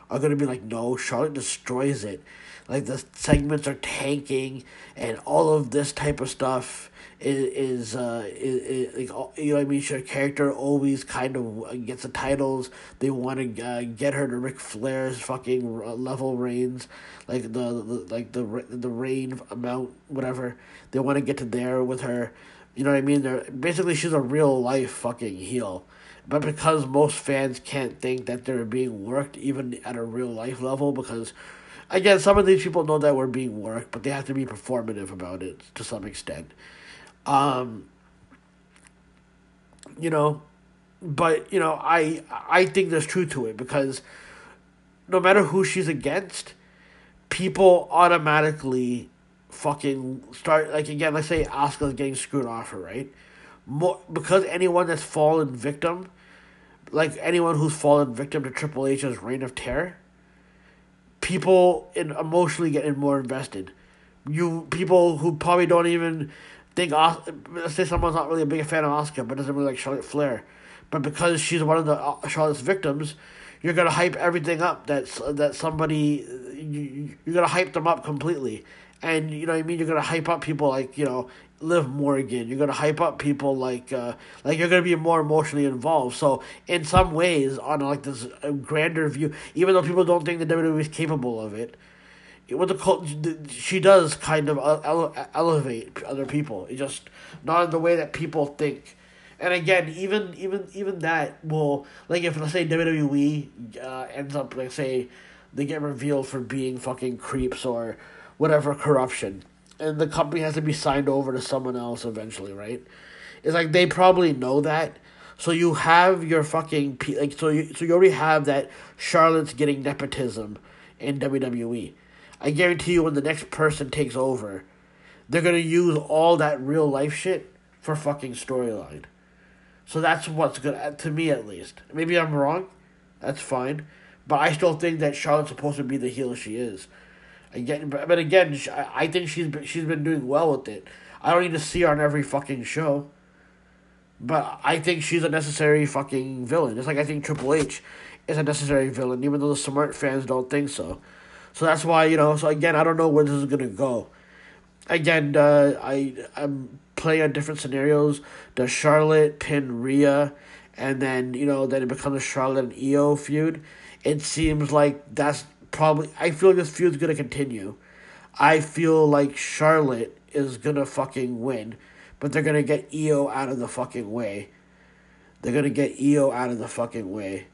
are going to be like, no, Charlotte destroys it. Like, the segments are tanking and all of this type of stuff. Is, is uh is, is, like, you know what I mean? Her character always kind of gets the titles. They want to uh, get her to Ric Flair's fucking level reigns, like the, the like the the reign amount, whatever. They want to get to there with her. You know what I mean? They're basically, she's a real life fucking heel, but because most fans can't think that they're being worked even at a real life level, because again, some of these people know that we're being worked, but they have to be performative about it to some extent. Um, you know, but, you know, I, I think there's truth to it, because no matter who she's against, people automatically fucking start, like, again, let's say Asuka's getting screwed off her, right? More, because anyone that's fallen victim like anyone who's fallen victim to Triple H's reign of terror, people in emotionally getting more invested. You people who probably don't even think, let's say someone's not really a big fan of Asuka, but doesn't really like Charlotte Flair, but because she's one of the Charlotte's victims, you're gonna hype everything up. That's that somebody you, you're gonna hype them up completely, and you know what I mean. You're gonna hype up people like you know Liv Morgan. You're gonna hype up people like uh, like you're gonna be more emotionally involved. So in some ways, on like this grander view, even though people don't think the W W E is capable of it, with the cult, she does kind of ele- elevate other people. It just not in the way that people think. And again, even even even that will, like, if let's say W W E uh, ends up, like, say, they get revealed for being fucking creeps or whatever corruption, and the company has to be signed over to someone else eventually, right? It's like they probably know that, so you have your fucking like so you so you already have that Charlotte's getting nepotism in W W E. I guarantee you, when the next person takes over, they're gonna use all that real life shit for fucking storyline. So that's what's good, to me at least. Maybe I'm wrong. That's fine. But I still think that Charlotte's supposed to be the heel she is. Again, but again, I think she's been, she's been doing well with it. I don't need to see her on every fucking show. But I think she's a necessary fucking villain. It's like I think Triple H is a necessary villain, even though the smart fans don't think so. So that's why, you know, so again, I don't know where this is going to go. Again, uh, I, I'm playing on different scenarios. Does Charlotte pin Rhea, and then, you know, then it becomes a Charlotte and Io feud? It seems like that's probably... I feel like this feud's going to continue. I feel like Charlotte is going to fucking win, but they're going to get Io out of the fucking way. They're going to get Io out of the fucking way.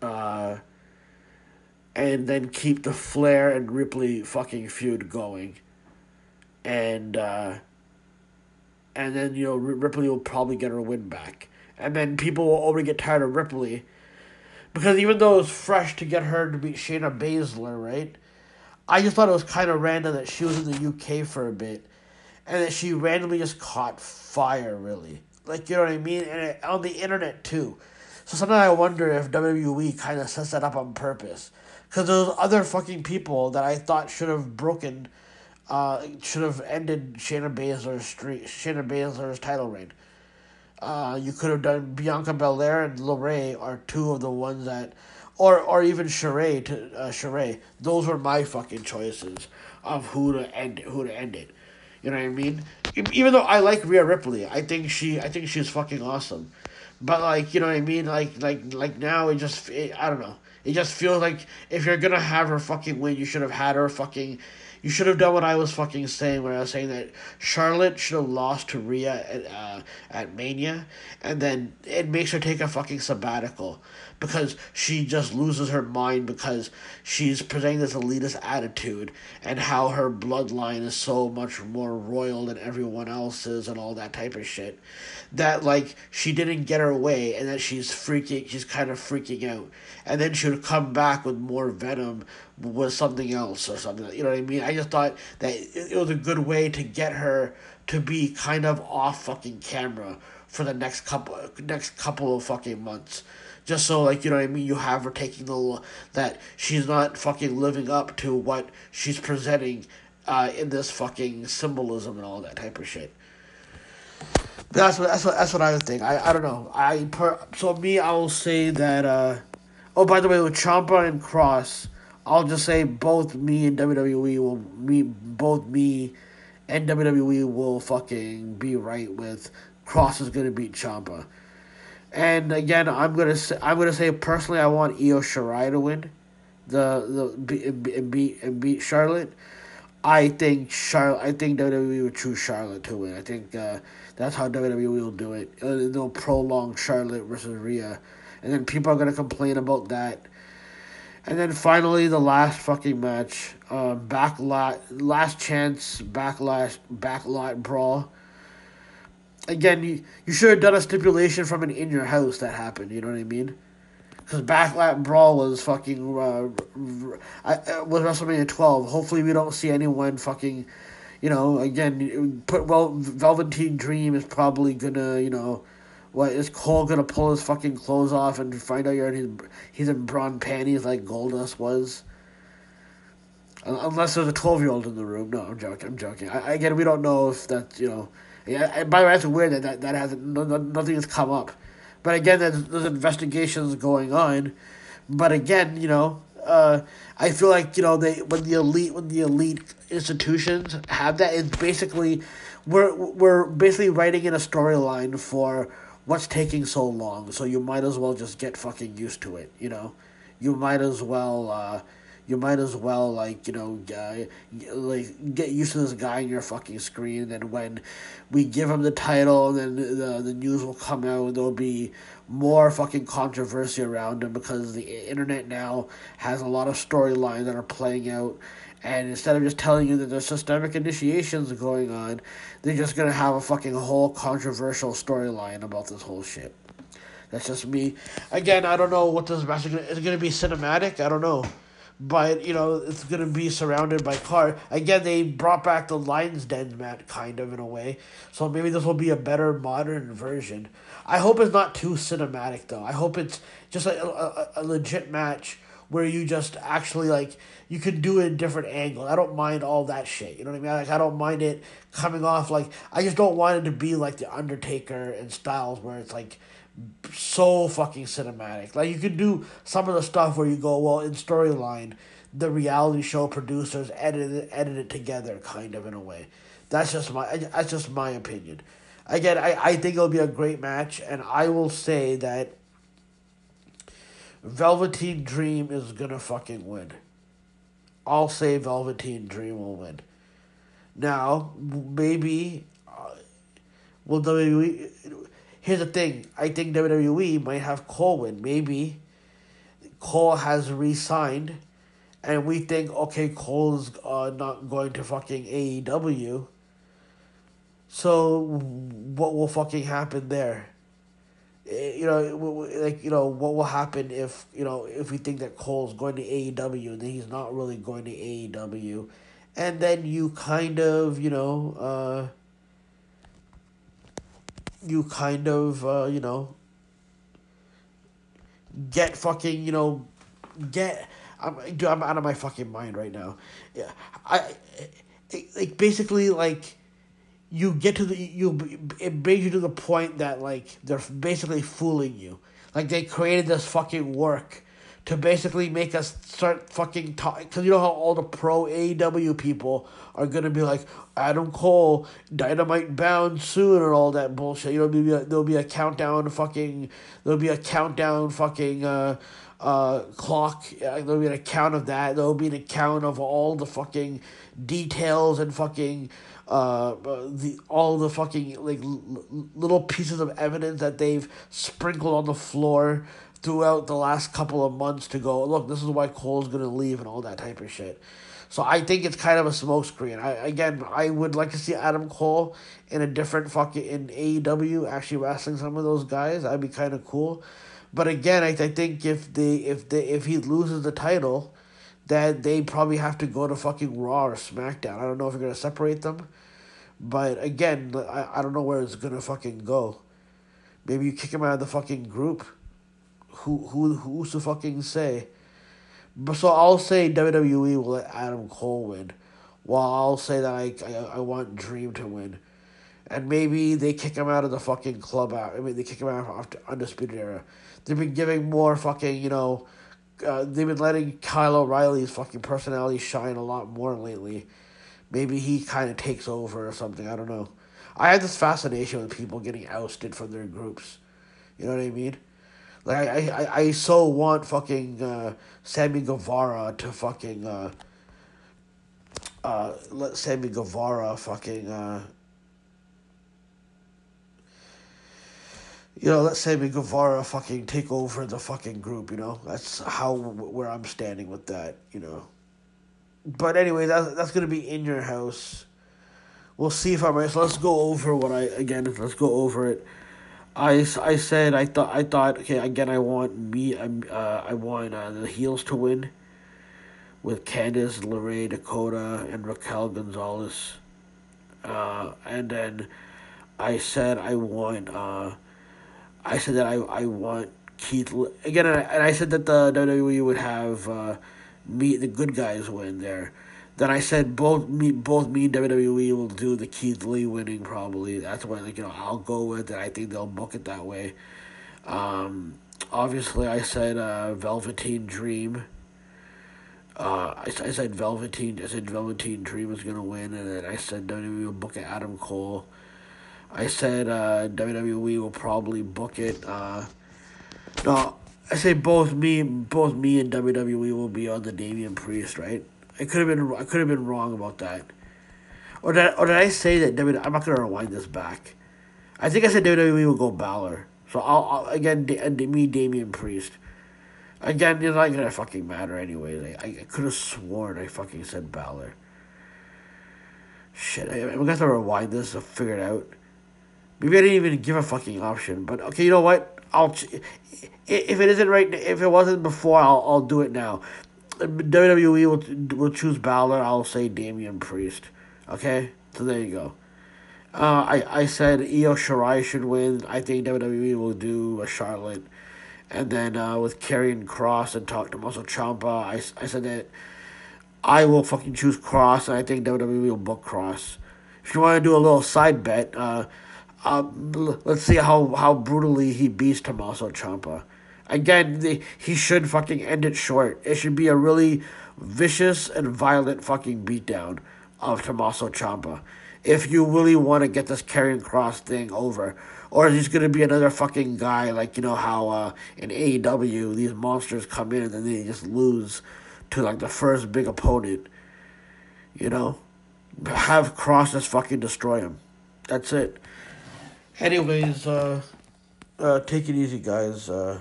Uh... And then keep the Flair and Ripley fucking feud going. And uh, and then, you know, Ripley will probably get her win back. And then people will already get tired of Ripley. Because even though it was fresh to get her to beat Shayna Baszler, right? I just thought it was kind of random that she was in the U K for a bit. And that she randomly just caught fire, really. Like, you know what I mean? And it, on the internet, too. So sometimes I wonder if W W E kind of sets that up on purpose. Because those other fucking people that I thought should have broken, uh, should have ended Shayna Baszler's streak, Shayna Baszler's title reign. Uh, you could have done Bianca Belair and Lorray are two of the ones that, or or even Sheree to uh, Sheree. Those were my fucking choices of who to end who to end it. You know what I mean? Even though I like Rhea Ripley, I think she I think she's fucking awesome. But like you know what I mean? Like like like now it just it, I don't know. It just feels like if you're going to have her fucking win, you should have had her fucking... You should have done what I was fucking saying, where I was saying that Charlotte should have lost to Rhea at, uh, at Mania, and then it makes her take a fucking sabbatical because she just loses her mind because she's presenting this elitist attitude and how her bloodline is so much more royal than everyone else's and all that type of shit, that, like, she didn't get her way and that she's freaking, she's kind of freaking out. And then she would come back with more venom with something else or something, you know what I mean? I just thought that it was a good way to get her to be kind of off fucking camera for the next couple next couple of fucking months. Just so, like, you know what I mean, you have her taking the... that she's not fucking living up to what she's presenting uh, in this fucking symbolism and all that type of shit. That's what, that's what, that's what I think. I, I don't know. I per, So me, I will say that... Uh, oh, by the way, with Ciampa and Cross... I'll just say both me and W W E will me both me and W W E will fucking be right with Cross is gonna beat Ciampa. And again, I'm gonna say I'm gonna say personally I want Io Shirai to win the the and beat and beat Charlotte. I think Charlotte I think W W E would choose Charlotte to win. I think uh, that's how W W E will do it. They'll prolong Charlotte versus Rhea, and then people are gonna complain about that. And then finally, the last fucking match, uh, backlot, last chance, backlash, backlot brawl. Again, you, you should have done a stipulation from an In Your House that happened, you know what I mean? Because backlot brawl was fucking, uh, I, was WrestleMania twelve. Hopefully we don't see anyone fucking, you know, again, put well, Velveteen Dream is probably gonna, you know, What, is Cole going to pull his fucking clothes off and find out you're in his, he's in brawn panties like Goldust was? Unless there's a twelve-year-old in the room. No, I'm joking. I'm joking. I, again, we don't know if that's, you know... Yeah, by the way, that's weird that that, that hasn't... No, no, nothing has come up. But again, there's, there's investigations going on. But again, you know... Uh, I feel like, you know, they when the elite when the elite institutions have that, it's basically we're we're basically writing in a storyline for what's taking so long. So you might as well just get fucking used to it, you know. You might as well uh, you might as well like, you know, uh, like get used to this guy on your fucking screen, and when we give him the title, then the the news will come out, there'll be more fucking controversy around him because the internet now has a lot of storylines that are playing out, and instead of just telling you that there's systemic initiations going on, they're just gonna have a fucking whole controversial storyline about this whole shit. That's just me. Again, I don't know what this match is gonna, is it gonna be cinematic? I don't know. But, you know, it's going to be surrounded by car. Again, they brought back the Lion's Den mat, kind of, in a way. So maybe this will be a better modern version. I hope it's not too cinematic, though. I hope it's just like a, a, a legit match where you just actually, like, you can do it in different angles. I don't mind all that shit. You know what I mean? Like, I don't mind it coming off, like, I just don't want it to be like The Undertaker and Styles where it's, like, so fucking cinematic. Like, you can do some of the stuff where you go, well, in storyline, the reality show producers edit it, edit it together, kind of, in a way. That's just my that's just my opinion. Again, I, I think it'll be a great match, and I will say that Velveteen Dream is gonna fucking win. I'll say Velveteen Dream will win. Now, maybe uh, will W W E... Here's the thing. I think W W E might have Cole win. Maybe Cole has re-signed, and we think, okay, Cole's uh, not going to fucking A E W. So what will fucking happen there? You know, like, you know, what will happen if, you know, if we think that Cole's going to A E W and then he's not really going to A E W, and then you kind of, you know, uh. You kind of, uh, you know, get fucking, you know, get, I'm, dude, I'm out of my fucking mind right now. Yeah, I, like, basically, like, you get to the, you, it brings you to the point that, like, they're basically fooling you. Like, they created this fucking work to basically make us start fucking talking, because you know how all the pro A E W people are going to be like, Adam Cole, Dynamite bound soon, and all that bullshit. You know, maybe a, there'll be a countdown fucking, there'll be a countdown fucking uh, uh, clock, there'll be an account of that, there'll be an account of all the fucking details and fucking, uh, the all the fucking, like, l- little pieces of evidence that they've sprinkled on the floor throughout the last couple of months to go, look, this is why Cole's going to leave and all that type of shit. So I think it's kind of a smokescreen. I, again, I would like to see Adam Cole in a different fucking, in A E W, actually wrestling some of those guys. That'd be kind of cool. But again, I, I think if they, if they, if he loses the title, then they probably have to go to fucking Raw or SmackDown. I don't know if you're going to separate them. But again, I, I don't know where it's going to fucking go. Maybe you kick him out of the fucking group. Who who who's to fucking say? But so I'll say W W E will let Adam Cole win, while I'll say that I I, I want Dream to win, and maybe they kick him out of the fucking club. Out I mean they kick him out after Undisputed Era. They've been giving more fucking you know, uh, they've been letting Kyle O'Reilly's fucking personality shine a lot more lately. Maybe he kind of takes over or something. I don't know. I have this fascination with people getting ousted from their groups. You know what I mean? Like, I, I, I so want fucking uh, Sammy Guevara to fucking, uh, uh, let Sammy Guevara fucking, uh, you know, let Sammy Guevara fucking take over the fucking group, you know? That's how, where I'm standing with that, you know? But anyway, that's, that's going to be In Your House. We'll see if I'm right. So let's go over what I, again, let's go over it. I, I said I thought I thought okay again I want me I'm uh I want uh, the heels to win with Candice LeRae, Dakota, and Raquel Gonzalez, uh and then I said I want uh I said that I, I want Keith Lee. Again, and I, and I said that the W W E would have uh, me, the good guys win there. Then I said both me, both me and W W E will do the Keith Lee winning probably. That's what, like, you know, I'll go with, and I think they'll book it that way. Um, obviously, I said uh, Velveteen Dream. Uh, I, I said Velveteen. I said Velveteen Dream was gonna win, and then I said W W E will book it Adam Cole. I said uh, W W E will probably book it. Uh, no, I say both me, both me and W W E will be on the Damian Priest, right? I could have been I could have been wrong about that, or did I, or did I say that W W E? I'm not gonna rewind this back. I think I said W W E will go Balor. So I'll, I'll again da, me Damian Priest. Again, it's not gonna fucking matter anyway. Like, I, I could have sworn I fucking said Balor. Shit, I, I'm gonna have to rewind this to figure it out. Maybe I didn't even give a fucking option. But okay, you know what? I'll if it isn't right, if it wasn't before, I'll I'll do it now. W W E will will choose Balor. I'll say Damian Priest. Okay, so there you go. Uh, I I said Io Shirai should win. I think W W E will do a Charlotte, and then uh, with Karrion Kross and talk to Tommaso Ciampa. I I said that I will fucking choose Cross, and I think W W E will book Cross. If you want to do a little side bet, uh, uh, let's see how how brutally he beats Tommaso Ciampa. Again, the, he should fucking end it short. It should be a really vicious and violent fucking beatdown of Tommaso Ciampa. If you really want to get this Karrion Kross thing over. Or he's going to be another fucking guy, like, you know, how uh, in A E W, these monsters come in and then they just lose to, like, the first big opponent. You know? Have Cross just fucking destroy him. That's it. Anyways, uh, uh, take it easy, guys. Uh...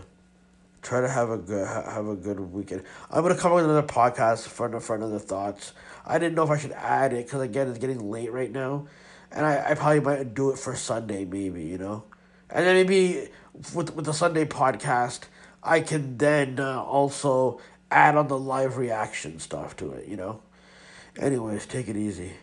Try to have a good have a good weekend. I'm gonna come up with another podcast for for another thoughts. I didn't know if I should add it because again it's getting late right now, and I, I probably might do it for Sunday maybe, you know, and then maybe with with the Sunday podcast I can then uh, also add on the live reaction stuff to it, you know. Anyways, take it easy.